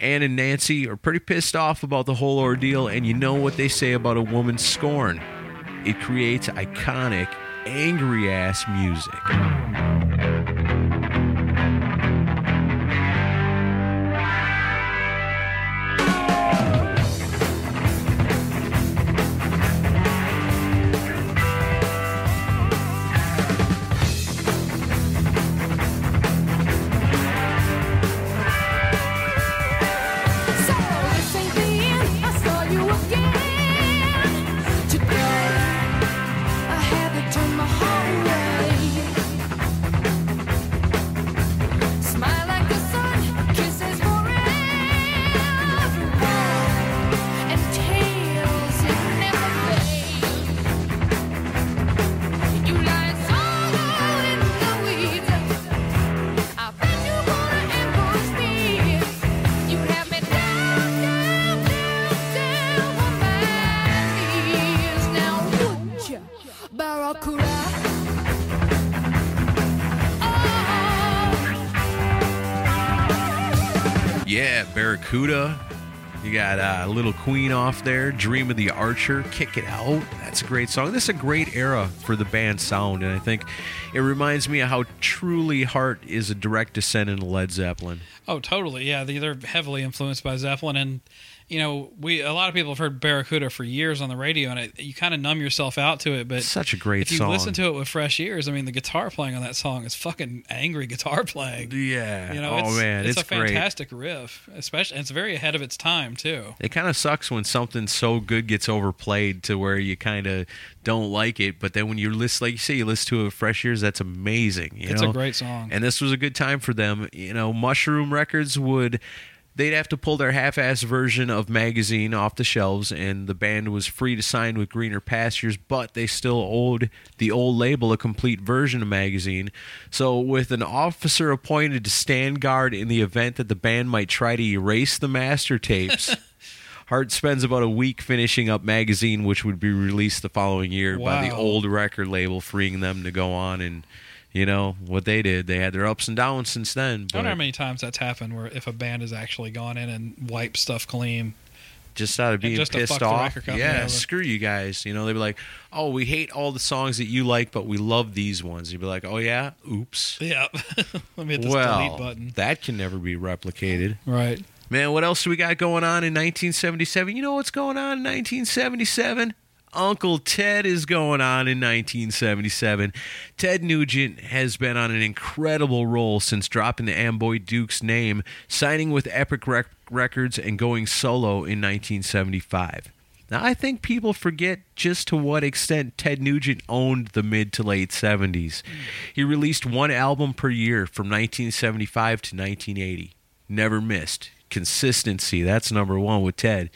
Ann and Nancy are pretty pissed off about the whole ordeal, and you know what they say about a woman's scorn. It creates iconic, angry-ass music. Barracuda, you got uh, Little Queen off there, Dream of the Archer, Kick It Out, that's a great song. This is a great era for the band's sound, and I think it reminds me of how truly Heart is a direct descendant of Led Zeppelin. Oh, totally, yeah, they're heavily influenced by Zeppelin, and you know, we a lot of people have heard Barracuda for years on the radio, and it, you kind of numb yourself out to it. But such a great if you song. Listen to it with fresh ears, I mean, the guitar playing on that song is fucking angry guitar playing. Yeah, you know, oh it's, man, it's, it's a great. fantastic riff, especially, and it's very ahead of its time too. It kind of sucks when something so good gets overplayed to where you kind of don't like it, but then when you listen, like you say, you listen to it with fresh ears, that's amazing. You it's know? a great song, and this was a good time for them. You know, Mushroom Records would. They'd have to pull their half-assed version of Magazine off the shelves, and the band was free to sign with Greener Pastures, but they still owed the old label a complete version of Magazine. So with an officer appointed to stand guard in the event that the band might try to erase the master tapes, Hart spends about a week finishing up Magazine, which would be released the following year wow. by the old record label, freeing them to go on and... You know, what they did, they had their ups and downs since then. But I wonder how many times that's happened where if a band has actually gone in and wiped stuff clean. Just out of being just pissed off. Yeah, over. Screw you guys. You know, they'd be like, oh, we hate all the songs that you like, but we love these ones. You'd be like, oh, yeah? Oops. Yeah. Let me hit this well, delete button. That can never be replicated. Right. Man, what else do we got going on in nineteen seventy-seven? You know what's going on in nineteen seventy-seven? Uncle Ted is going on in nineteen seventy-seven. Ted Nugent has been on an incredible roll since dropping the Amboy Dukes name, signing with Epic Rec- Records, and going solo in nineteen seventy-five. Now, I think people forget just to what extent Ted Nugent owned the mid to late seventies. He released one album per year from nineteen seventy-five to nineteen eighty. Never missed. Consistency, that's number one with Ted.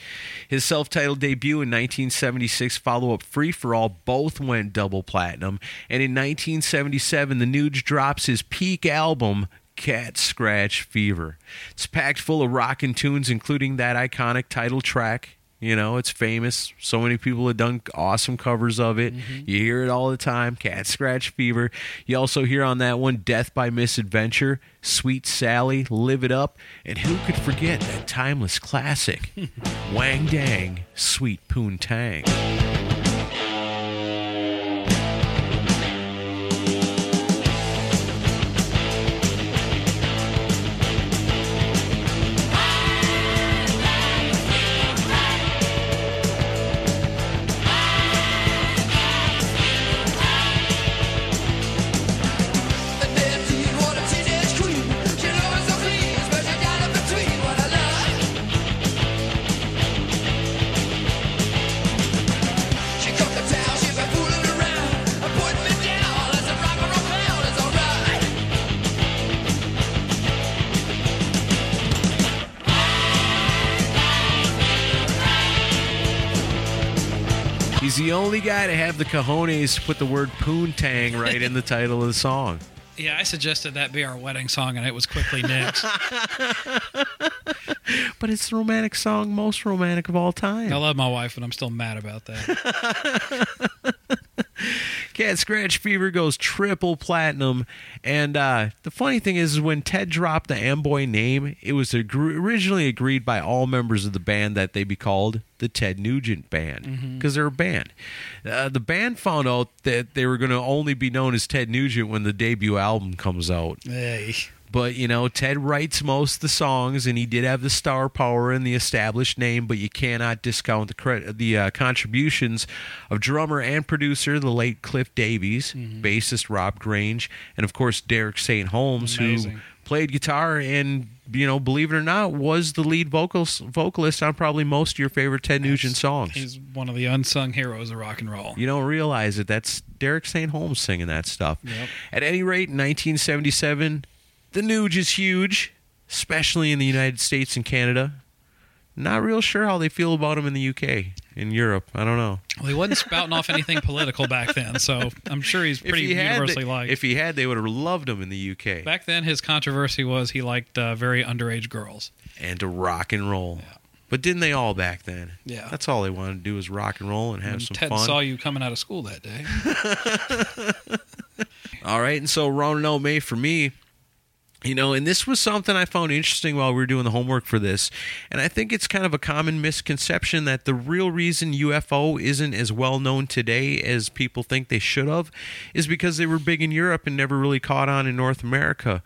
His self-titled debut in nineteen seventy-six follow-up Free For All both went double platinum, and in nineteen seventy-seven the Nuge drops his peak album Cat Scratch Fever. It's packed full of rockin' tunes, including that iconic title track. You know, it's famous. So many people have done awesome covers of it. Mm-hmm. You hear it all the time, Cat Scratch Fever. You also hear on that one, Death by Misadventure, Sweet Sally, Live It Up, and who could forget that timeless classic, Wang Dang, Sweet Poontang. The only guy to have the cojones to put the word poontang right in the title of the song. Yeah, I suggested that be our wedding song, and it was quickly nixed. But it's the romantic song, most romantic of all time. I love my wife, and I'm still mad about that. Cat Scratch Fever goes triple platinum, and uh, the funny thing is, is when Ted dropped the Amboy name, it was ag- originally agreed by all members of the band that they be called the Ted Nugent Band, because mm-hmm. they're a band. Uh, the band found out that they were going to only be known as Ted Nugent when the debut album comes out. Hey. But, you know, Ted writes most of the songs, and he did have the star power and the established name, but you cannot discount the credit, the uh, contributions of drummer and producer, the late Cliff Davies, mm-hmm. bassist Rob Grange, and, of course, Derek Saint Holmes, Amazing. who played guitar and, you know, believe it or not, was the lead vocals, vocalist on probably most of your favorite Ted Nugent songs. He's one of the unsung heroes of rock and roll. You don't realize it. That's Derek Saint Holmes singing that stuff. Yep. At any rate, in nineteen seventy-seven... The Nuge is huge, especially in the United States and Canada. Not real sure how they feel about him in the U K, in Europe. I don't know. Well, he wasn't spouting off anything political back then, so I'm sure he's pretty he universally had, liked. If he had, they would have loved him in the U K. Back then, his controversy was he liked uh, very underage girls. And to rock and roll. Yeah. But didn't they all back then? Yeah. That's all they wanted to do was rock and roll and have and some Ted fun. Ted saw you coming out of school that day. All right, and so rounding out May for me, you know, and this was something I found interesting while we were doing the homework for this, and I think it's kind of a common misconception that the real reason U F O isn't as well known today as people think they should have is because they were big in Europe and never really caught on in North America.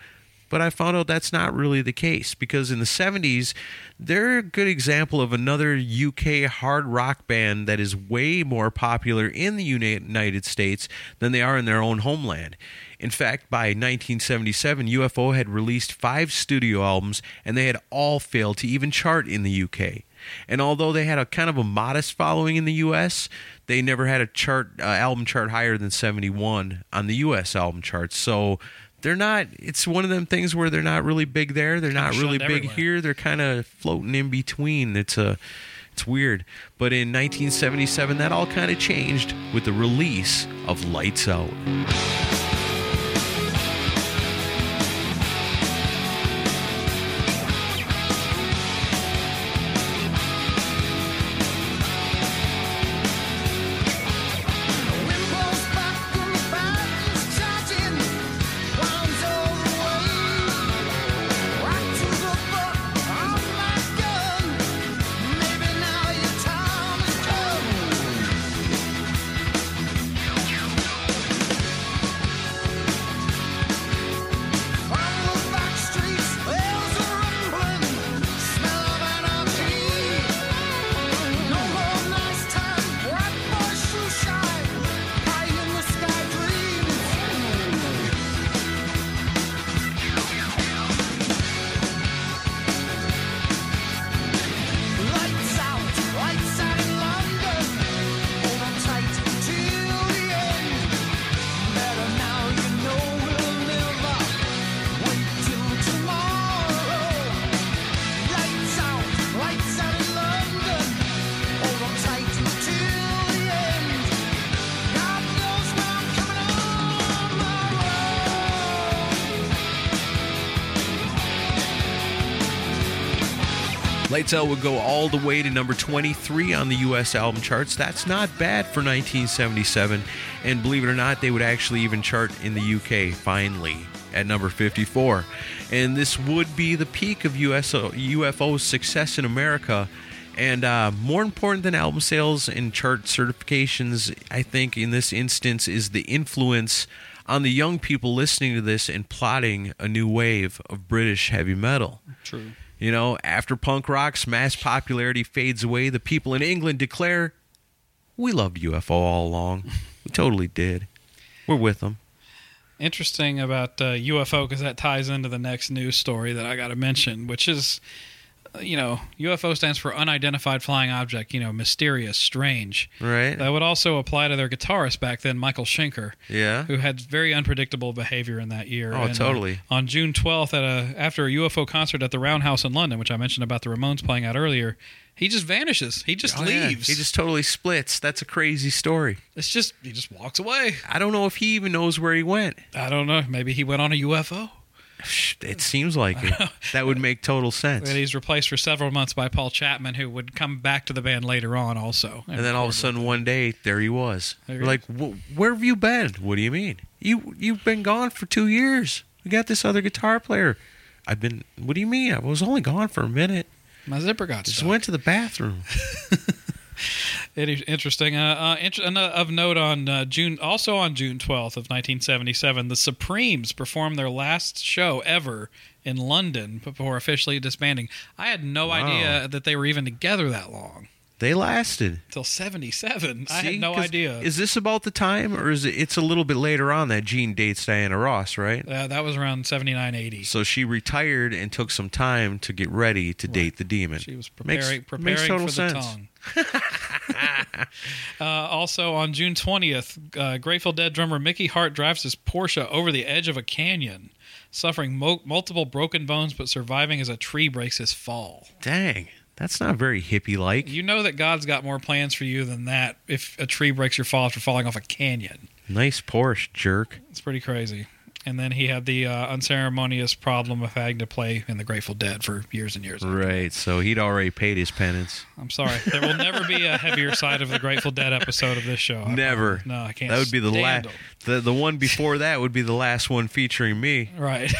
But I found out that's not really the case, because in the seventies, they're a good example of another U K hard rock band that is way more popular in the United States than they are in their own homeland. In fact, by nineteen seventy-seven, U F O had released five studio albums, and they had all failed to even chart in the U K. And although they had a kind of a modest following in the U S, they never had a chart uh, album chart higher than seventy-one on the U S album charts. So they're not, it's one of them things where they're not really big there. They're not really big here. They're kind of floating in between. It's a, it's weird. But in nineteen seventy-seven, that all kind of changed with the release of Lights Out. Lights Out would go all the way to number twenty-three on the U S album charts. That's not bad for nineteen seventy-seven. And believe it or not, they would actually even chart in the U K, finally, at number fifty-four. And this would be the peak of U S O, U F O's success in America. And uh, more important than album sales and chart certifications, I think in this instance, is the influence on the young people listening to this and plotting a new wave of British heavy metal. True. You know, after punk rock's mass popularity fades away, the people in England declare, we loved U F O all along. We totally did. We're with them. Interesting about uh, U F O, because that ties into the next news story that I got to mention, which is, you know, U F O stands for unidentified flying object, you know, mysterious, strange. Right. That would also apply to their guitarist back then, Michael Schenker. Yeah. Who had very unpredictable behavior in that year. Oh, and, totally. Uh, on June twelfth, at a, after a U F O concert at the Roundhouse in London, which I mentioned about the Ramones playing out earlier, he just vanishes. He just oh, leaves. Yeah. He just totally splits. That's a crazy story. It's just, he just walks away. I don't know if he even knows where he went. I don't know. Maybe he went on a U F O. It seems like it. That would make total sense. And he's replaced for several months by Paul Chapman, who would come back to the band later on also. And then all of a sudden one day, there he was. There We're like, where have you been? What do you mean? You, you've been gone for two years. We got this other guitar player. I've been, what do you mean? I was only gone for a minute. My zipper got stuck. Just went to the bathroom. It is interesting. Uh, uh, int- of note, on uh, June, also on June twelfth of nineteen seventy-seven, the Supremes performed their last show ever in London before officially disbanding. I had no wow. idea that they were even together that long. They lasted till seventy-seven. See, I had no idea. Is this about the time, or is it? It's a little bit later on that Gene dates Diana Ross, right? Uh, that was around seventy-nine, eighty. So she retired and took some time to get ready to right. date the demon. She was preparing, makes, preparing makes total for sense. The tongue. uh, also on June twentieth, uh, Grateful Dead drummer Mickey Hart drives his Porsche over the edge of a canyon, suffering mo- multiple broken bones but surviving as a tree breaks his fall. Dang. That's not very hippie-like. You know that God's got more plans for you than that if a tree breaks your fall after falling off a canyon. Nice Porsche, jerk. It's pretty crazy. And then he had the uh, unceremonious problem of having to play in the Grateful Dead for years and years. Right, so he'd already paid his penance. I'm sorry. There will never be a heavier side of the Grateful Dead episode of this show. I never. Probably, no, I can't. That would be the last. The, the one before that would be the last one featuring me. Right.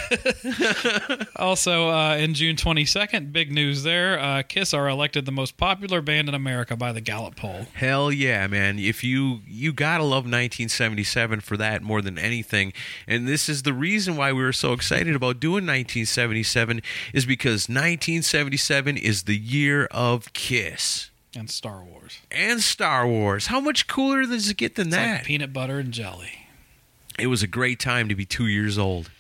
Also, uh, in June twenty-second, big news there, uh, KISS are elected the most popular band in America by the Gallup poll. Hell yeah, man. If you you got to love nineteen seventy-seven for that more than anything. And this is is the reason why we were so excited about doing nineteen seventy-seven is because nineteen seventy-seven is the year of KISS. And Star Wars. And Star Wars. How much cooler does it get than it's that? Like peanut butter and jelly. It was a great time to be two years old.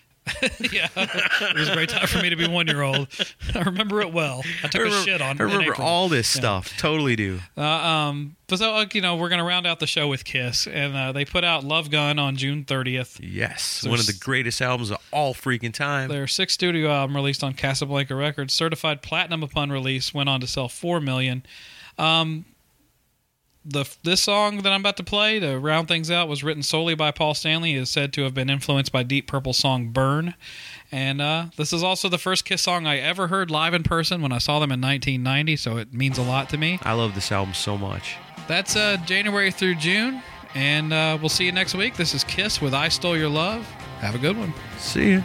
Yeah, it was a great time for me to be one year old. I remember it well. I took I remember, a shit on. I remember all this yeah. stuff. Totally do. Uh, um, but so uh, you know, we're gonna round out the show with Kiss, and uh, they put out Love Gun on June thirtieth. Yes, so one of the greatest albums of all freaking time. Their sixth studio album, released on Casablanca Records, certified platinum upon release, went on to sell four million. Um, The this song that I'm about to play to round things out was written solely by Paul Stanley. It is said to have been influenced by Deep Purple's song "Burn," and uh, this is also the first Kiss song I ever heard live in person when I saw them in nineteen ninety. So it means a lot to me. I love this album so much. That's uh, January through June, and uh, we'll see you next week. This is Kiss with "I Stole Your Love." Have a good one. See you.